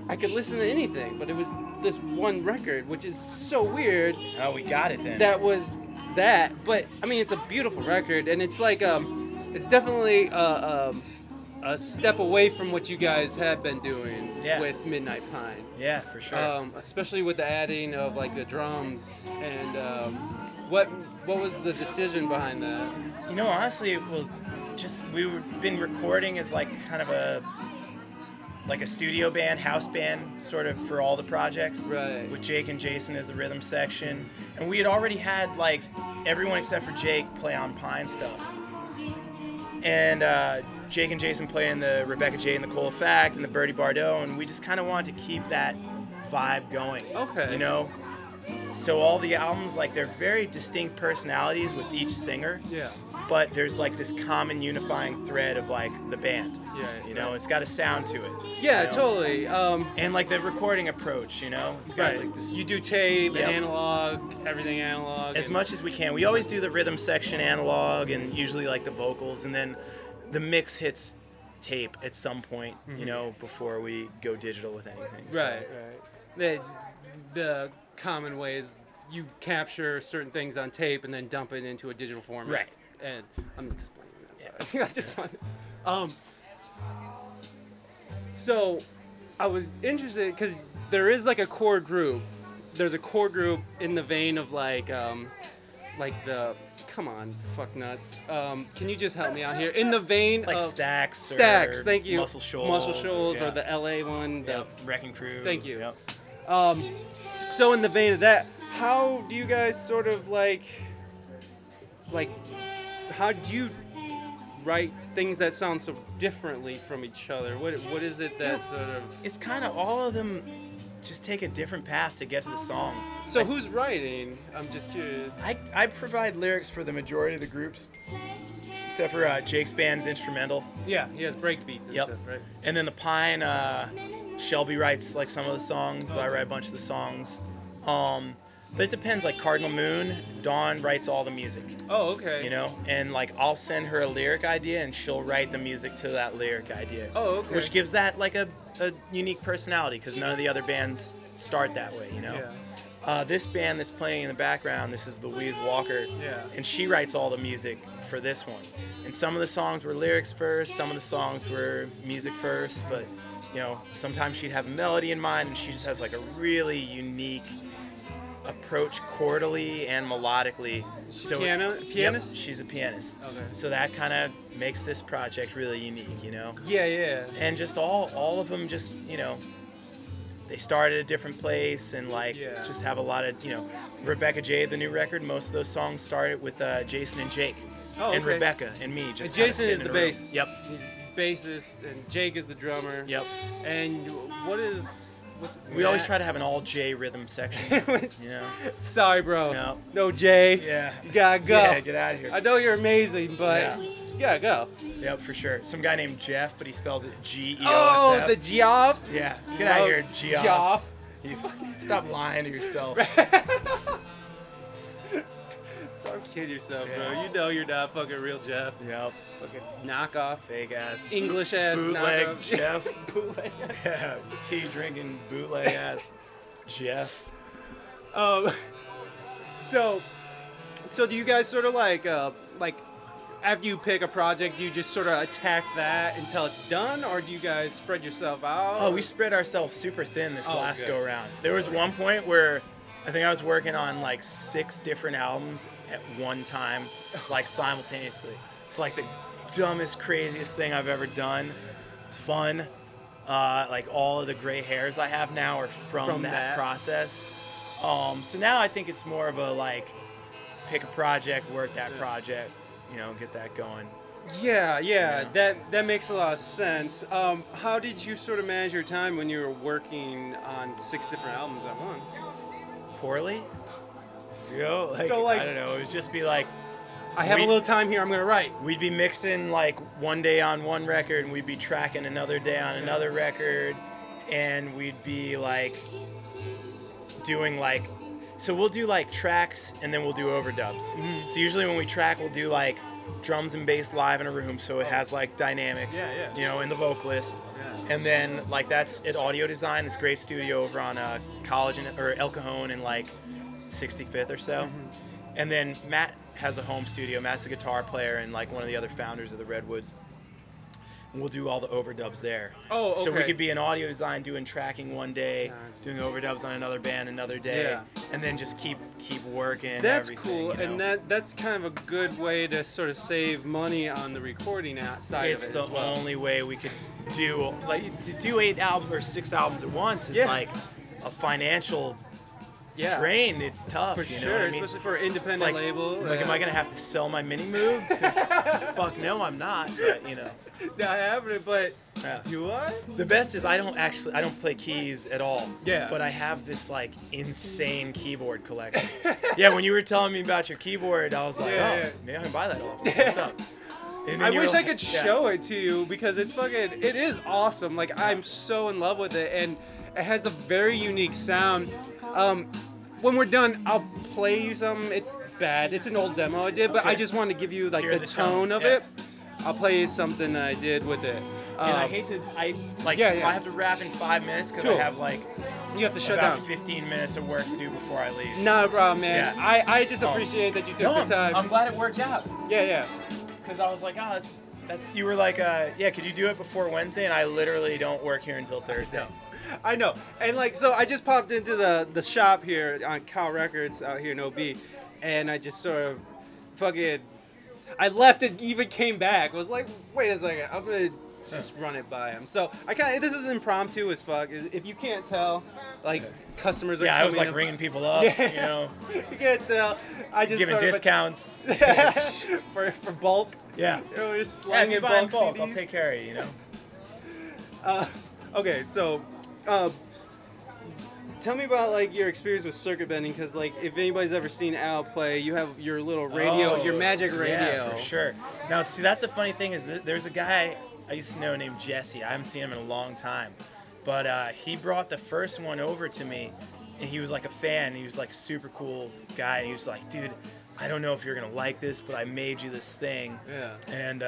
I could listen to anything, but it was this one record, which is so weird. Oh, we got it then. That was that, but I mean, it's a beautiful record, and it's like, it's definitely a step away from what you guys have been doing with Midnight Pine. Yeah, for sure. Especially with the adding of like the drums and, What was the decision behind that? You know, honestly, it was just we've been recording as like kind of a studio band, house band, sort of for all the projects. Right. With Jake and Jason as the rhythm section, and we had already had like everyone except for Jake play on Pine stuff, and Jake and Jason play in the Rebecca Jade and the Cold Fact and the Birdy Bardot, and we just kind of wanted to keep that vibe going. Okay. You know. So all the albums, like, they're very distinct personalities with each singer. Yeah. But there's, like, this common unifying thread of, like, the band. Yeah. You know, it's got a sound to it. Yeah, totally. And, like, the recording approach, you know? It's got, like, this... You do tape and analog, everything analog. As much as we can. We always do the rhythm section analog and usually, like, the vocals. And then the mix hits tape at some point, you know, before we go digital with anything. So. Right. The common ways you capture certain things on tape and then dump it into a digital format. Right. And I'm explaining that. Yeah. I just want to... So I was interested because there is like a core group. There's a core group in the vein of like the... Come on, fuck nuts. Can you just help me out here? In the vein like of... Like Stax, thank you. Muscle Shoals. Or the LA one. The Wrecking Crew. Thank you. Yep. So in the vein of that, how do you guys sort of like, how do you write things that sound so differently from each other? What is it that sort of... It's kind of all of them just take a different path to get to the song. So who's writing? I'm just curious. I provide lyrics for the majority of the groups, except for Jake's band's instrumental. Yeah, he has breakbeats and stuff, right? And then the Pine, Shelby writes like some of the songs, but I write a bunch of the songs. But it depends. Like Cardinal Moon, Dawn writes all the music. Oh, okay. You know, and like I'll send her a lyric idea, and she'll write the music to that lyric idea. Oh, okay. Which gives that like a unique personality, because none of the other bands start that way, you know. Yeah. This band that's playing in the background, this is Louise Walker. Yeah. And she writes all the music for this one. And some of the songs were lyrics first, some of the songs were music first, but you know, sometimes she'd have a melody in mind, and she just has like a really unique approach chordally and melodically. Pianist? Yep, she's a pianist. Okay. So that kind of makes this project really unique, you know? Yeah, yeah. And just all of them just, you know, they start at a different place and like just have a lot of, you know, Rebecca Jade, the new record, most of those songs started with Jason and Jake. Oh, and okay. Rebecca and me. Just and Jason is the bass. Yep. He's the bassist and Jake is the drummer. Yep. And what is... We always try to have an all J rhythm section. You know? Sorry, bro. No J. Yeah. You gotta go. Yeah, get out of here. I know you're amazing, but you gotta go. Yep, for sure. Some guy named Jeff, but he spells it Geoff. Oh, the Geoff? Yeah. Get out of here, Geoff. Stop lying to yourself. Stop kidding yourself, bro. You know you're not fucking real Jeff. Yep. Fucking knockoff, fake ass, English ass, bootleg knockoff. Jeff, bootleg ass, yeah, tea drinking bootleg ass, Jeff. So do you guys sort of like after you pick a project, do you just sort of attack that until it's done, or do you guys spread yourself out? Oh, we spread ourselves super thin this last go round. There was one point where I think I was working on like 6 different albums at one time, like simultaneously. It's like the dumbest, craziest thing I've ever done. It's fun. Like all of the gray hairs I have now are from that process. So now I think it's more of a like, pick a project, work that project, you know, get that going. Yeah, you know? That makes a lot of sense. How did you sort of manage your time when you were working on 6 different albums at once? Poorly. You know, like, so, like I don't know. It would just be like, I have a little time here, I'm going to write. We'd be mixing like one day on one record and we'd be tracking another day on another record, and we'd be like doing like, so we'll do like tracks and then we'll do overdubs. Mm-hmm. So usually when we track, we'll do like drums and bass live in a room, so it has like dynamic, you know, and the vocalist. Yeah. And then like that's at Audio Design, this great studio over on College or El Cajon and like 65th or so. Mm-hmm. And then Matt has a home studio. Matt's a guitar player and like one of the other founders of the Redwoods. And we'll do all the overdubs there. Oh, okay. So we could be in Audio Design doing tracking one day, doing overdubs on another band another day, and then just keep working. That's cool, you know? And that's kind of a good way to sort of save money on the recording outside of it. It's the only way we could do like to do 8 albums or 6 albums at once is like a financial. Yeah. Drained, it's tough. For you know sure, I mean? Especially for an independent like, label. Like, am I going to have to sell my mini move? Fuck no, I'm not. But, you know. Not happening, but do I? The best is I don't play keys at all. Yeah. But I have this, like, insane keyboard collection. Yeah, when you were telling me about your keyboard, I was like, maybe I can buy that off. What's up? I wish I could show it to you because it's fucking, it is awesome. Like, I'm so in love with it, and it has a very unique sound. When we're done, I'll play you some. It's bad. It's an old demo I did, but I just wanted to give you like the tone of it. I'll play you something that I did with it. And I hate to, I have to wrap in 5 minutes because I have like you have to shut down 15 minutes of work to do before I leave. Not a problem, man. Yeah. I just appreciate that you took the time. I'm glad it worked out. Yeah. Because I was like, that's you were like, could you do it before Wednesday? And I literally don't work here until Thursday. I know, and like so, I just popped into the shop here on Cal Records out here in OB, and I just sort of I left and even came back. I was like, wait a second, I'm gonna just run it by him. So this is impromptu as fuck. If you can't tell, like customers are coming. Yeah, I was like ringing people up, you know. You can't tell. I just giving discounts for bulk. Yeah. You know, slanging bulk CDs. I'll take care of you, you know. Okay, so. Tell me about like your experience with circuit bending, because like if anybody's ever seen Al play, you have your little radio, your magic radio. Yeah, for sure. Now, see, that's the funny thing is there's a guy I used to know named Jesse. I haven't seen him in a long time, but he brought the first one over to me, and he was like a fan. He was like a super cool guy, and he was like, dude, I don't know if you're gonna like this, but I made you this thing. Yeah. And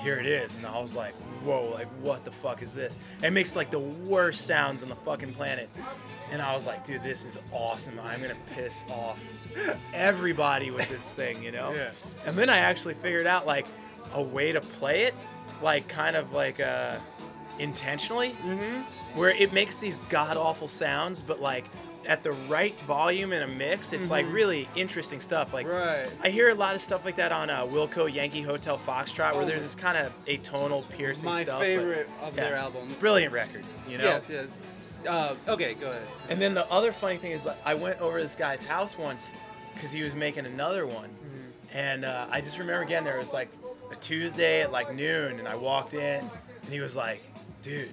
here it is. And I was like, whoa, like what the fuck is this? And it makes like the worst sounds on the fucking planet. And I was like, dude, this is awesome. I'm gonna piss off everybody with this thing, you know? Yeah. And then I actually figured out like a way to play it, like kind of like intentionally, where it makes these god awful sounds, but like at the right volume in a mix, it's like really interesting stuff. Like I hear a lot of stuff like that on Wilco, Yankee Hotel Foxtrot, where there's this kind of atonal piercing stuff. My favorite of their albums. Brilliant record, you know? Yes, yes. Okay, go ahead. And then the other funny thing is, like, I went over to this guy's house once because he was making another one, and I just remember again there was like a Tuesday at like noon, and I walked in, and he was like, dude,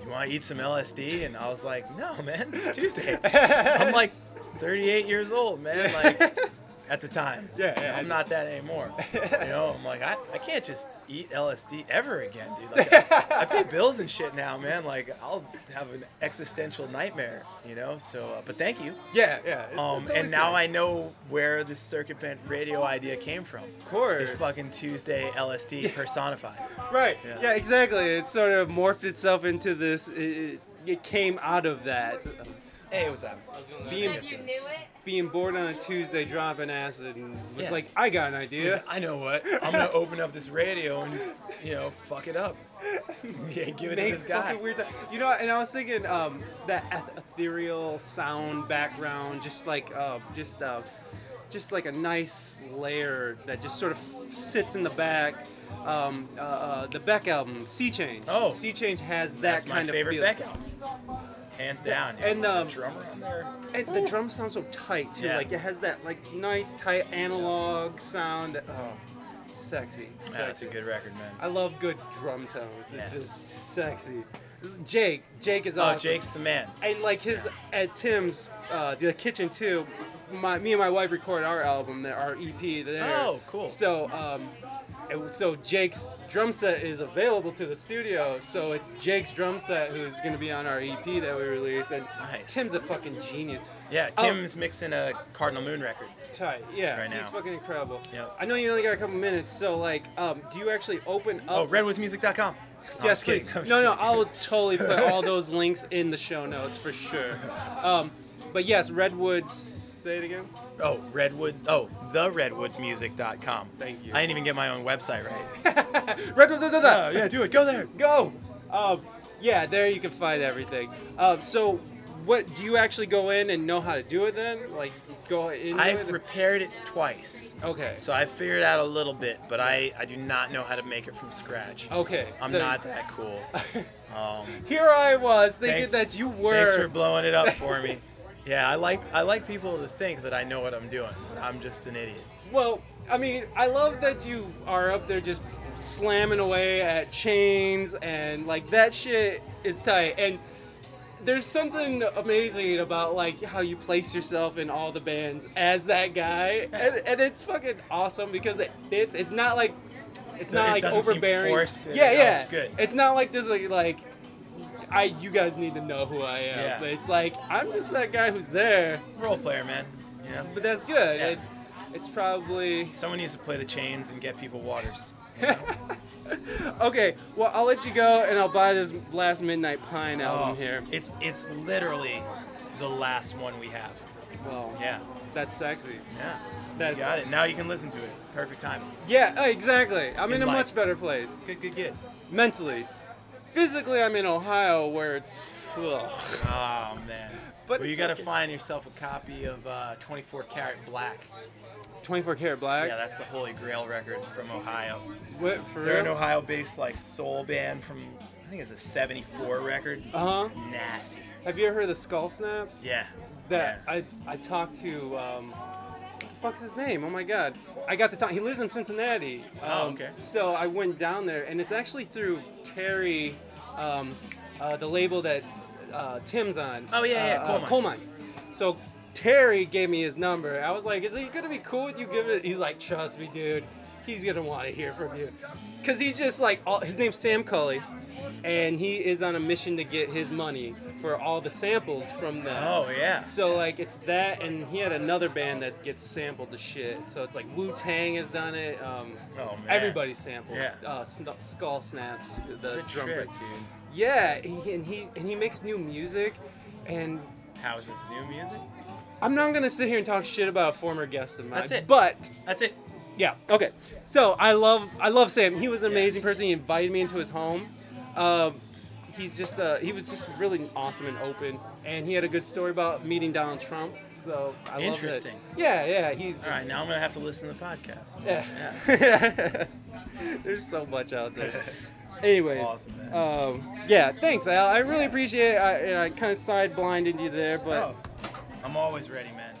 you want to eat some LSD? And I was like, no, man, it's Tuesday. I'm like 38 years old, man, like at the time. Yeah, I'm not that anymore. You know, I'm like, I can't just eat LSD ever again, dude. Like, I pay bills and shit now, man. Like, I'll have an existential nightmare, you know? So, but thank you. Yeah. It's and now nice. I know where this circuit bent radio idea came from. Of course. This fucking Tuesday LSD personified. Right. Yeah, exactly. It sort of morphed itself into this. It came out of that. Hey, what's up? Being bored on a Tuesday, dropping acid, and was like, I got an idea. Dude, I know what. I'm going to open up this radio and, you know, fuck it up. Yeah, give it to this guy. Weird, you know, and I was thinking that ethereal sound background, just like a nice layer that just sort of sits in the back. The Beck album, Sea Change. Oh. Sea Change has that kind of feel. That's my favorite Beck album. Hands down, dude. And the drummer on there. And the drum sounds so tight too. Yeah. Like it has that like nice tight analog sound. Oh, sexy. That's a good record, man. I love good drum tones. It's just sexy. This is Jake. Jake is awesome. Oh, Jake's the man. And like his at Tim's, the kitchen too. Me and my wife record our album, our EP there. Oh, cool. So, so Jake's drum set is available to the studio. So it's Jake's drum set who's going to be on our EP that we released. And Tim's a fucking genius. Yeah, Tim's mixing a Cardinal Moon record. Tight, yeah. Right now. He's fucking incredible. Yep. I know you only got a couple minutes, so like, do you actually open up? Oh, redwoodsmusic.com. Yes, please. No, I'll totally put all those links in the show notes for sure. But yes, Redwoods. Say it again. Oh, Redwoods. Oh, theredwoodsmusic.com. Thank you. I didn't even get my own website right. Redwoods. Yeah, do it. Go there. Go. Yeah, there you can find everything. So, what do you actually go in and know how to do it then? Like, go in. I've repaired it twice. Okay. So I figured out a little bit, but I do not know how to make it from scratch. Okay. I'm not that cool. Here I was thinking that you were. Thanks for blowing it up for me. Yeah, I like people to think that I know what I'm doing. I'm just an idiot. Well, I mean, I love that you are up there just slamming away at chains and like that shit is tight. And there's something amazing about like how you place yourself in all the bands as that guy, and it's fucking awesome because it fits. It's not like overbearing. Seem forced. Yeah. Oh, good. It's not like this like you guys need to know who I am. Yeah. But it's like, I'm just that guy who's there. Role player, man. Yeah. But that's good. Yeah. It's probably... Someone needs to play the chains and get people waters. You know? Okay, well, I'll let you go, and I'll buy this last Midnight Pine album here. It's literally the last one we have. Well, yeah. That's sexy. Yeah. You got it. Now you can listen to it. Perfect timing. Yeah, exactly. I'm in a much better place. Good. Mentally. Physically, I'm in Ohio, where it's... Ugh. Oh, man. But you got to find yourself a copy of 24 Karat Black. 24 Karat Black? Yeah, that's the Holy Grail record from Ohio. What, for real? They're an Ohio-based like soul band from, I think it's a 74 record. Uh-huh. Nasty. Have you ever heard of the Skull Snaps? Yeah. I talked to... fuck's his name? Oh my god. I got to talk. He lives in Cincinnati. Okay. So I went down there, and it's actually through Terry, the label that Tim's on. Oh, yeah, Coal Mine. Coal Mine. So Terry gave me his number. I was like, is he going to be cool with you giving it? He's like, trust me, dude. He's going to want to hear from you. Because he's just like, his name's Sam Cully. And he is on a mission to get his money for all the samples from them. Oh, yeah. So, like, it's that, and he had another band that gets sampled to shit. So it's like Wu-Tang has done it. Everybody's sampled. Yeah. Skull Snaps, the drum break. Yeah, he makes new music, and... How is this new music? I'm not going to sit here and talk shit about a former guest of mine. That's it. But... That's it. Yeah, okay. So, I love Sam. He was an amazing person. He invited me into his home. He was just really awesome and open, and he had a good story about meeting Donald Trump. So I interesting. Love it. Yeah. He's all right. Now I'm gonna have to listen to the podcast. Yeah. There's so much out there. Anyways, awesome, man. Thanks, Al. I really appreciate it. I kind of side blinded you there, but I'm always ready, man.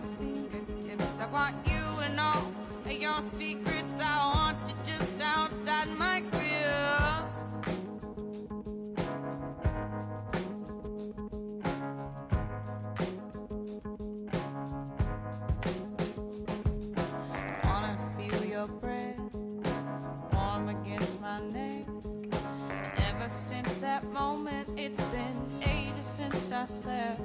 my fingertips. I want you and all of your secrets. I want you just outside my grill. It's been ages since I slept.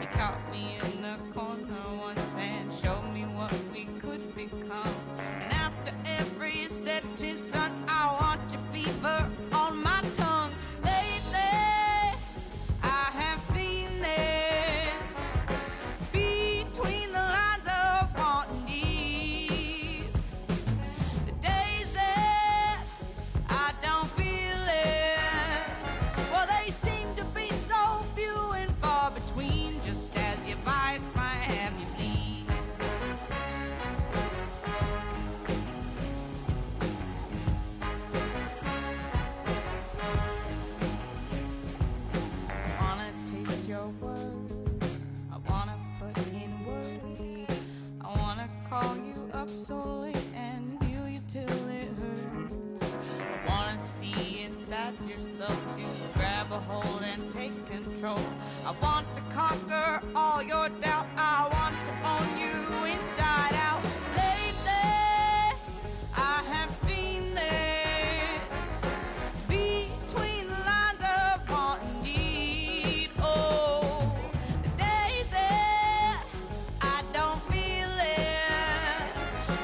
You caught me in the corner once and showed me what we could become. And after every setting sun, I want your fever on my tongue. Lately, I have seen this between the lines of wanting deep. The days that I don't feel it, they seem to be so few and far between. Just as your vice might have you bleed, I wanna taste your words, I wanna put in words, I wanna call you up so late and heal you till it hurts. I wanna see inside yourself too, grab a hold and take control. I want to conquer all your doubt. I want to own you inside out. Lately, I have seen this between the lines of want and need. Oh, the days that I don't feel it,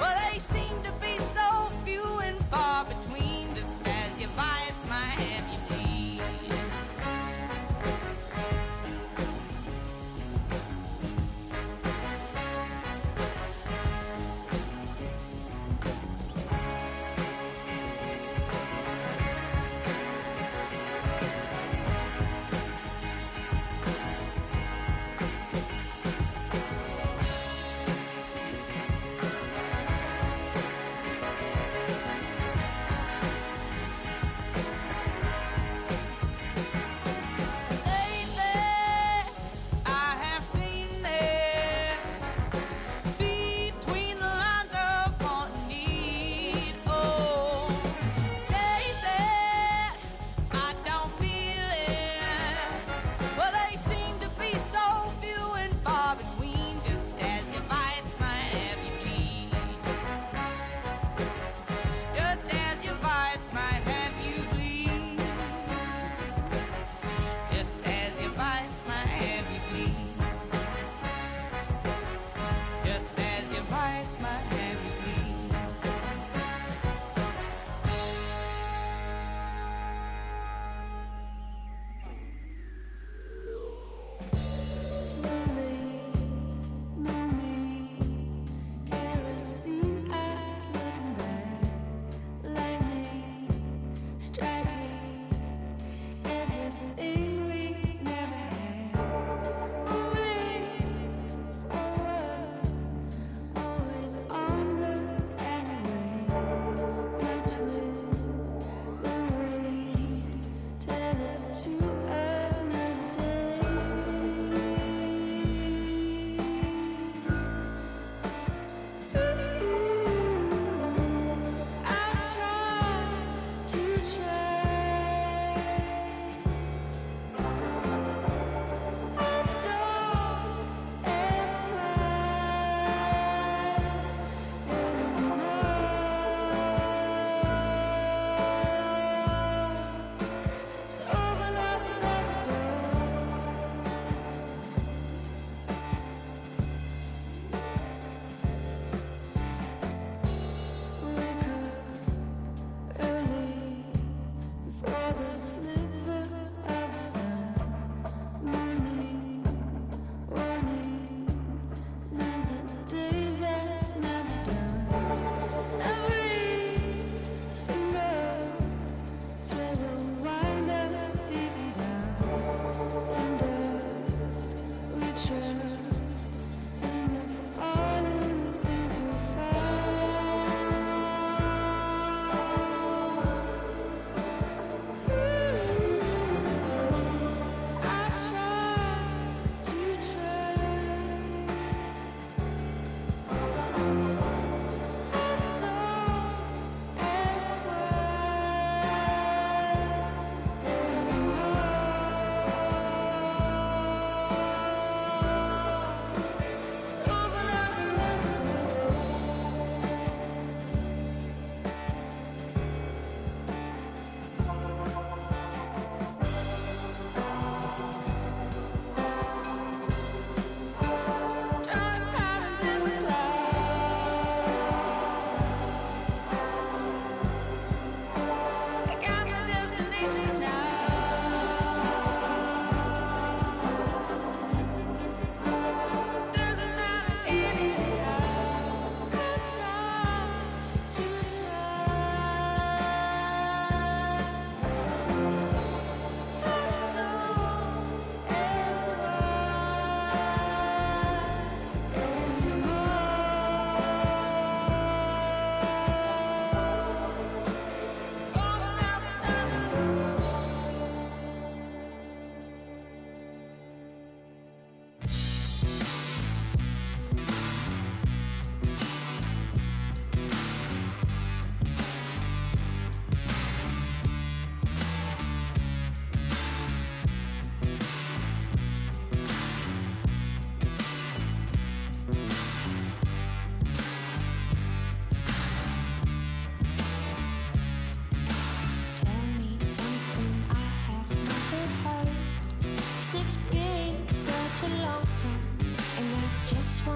well, they seem to be so few and far between. Just as your vice might have you bleed.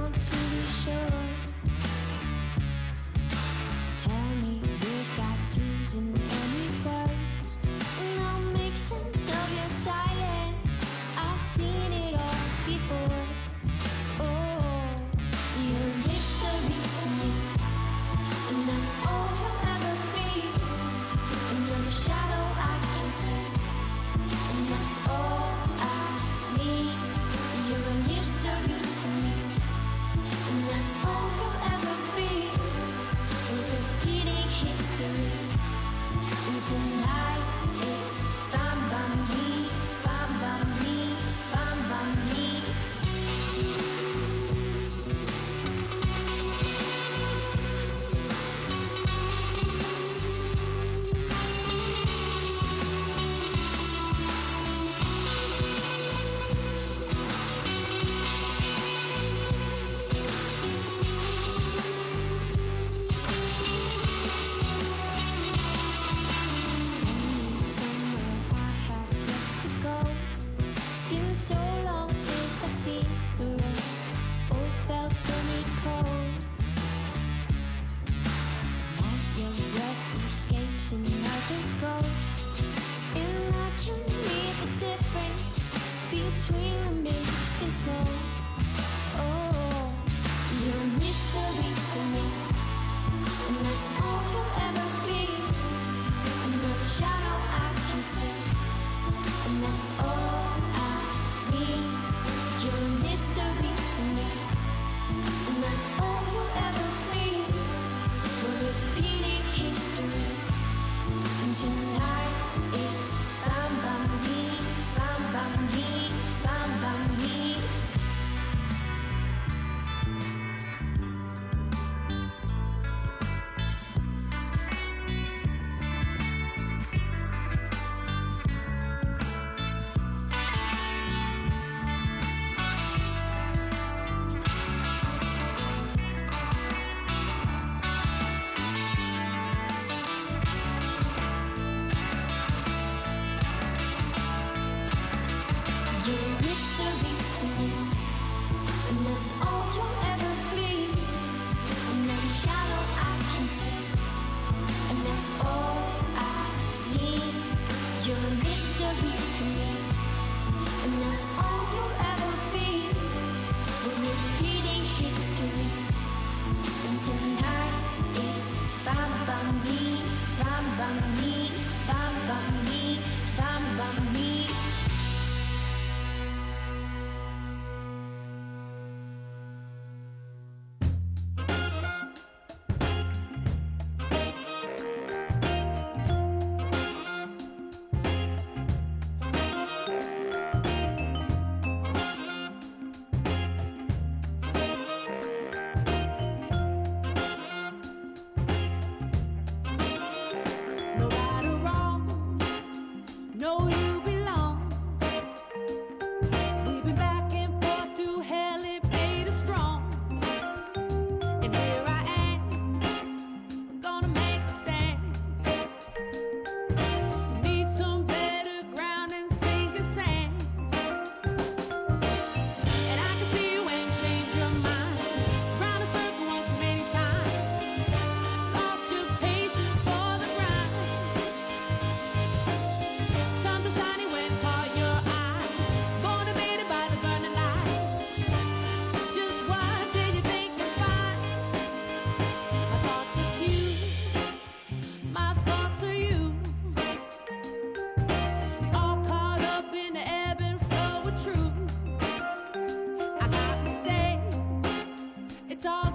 It's all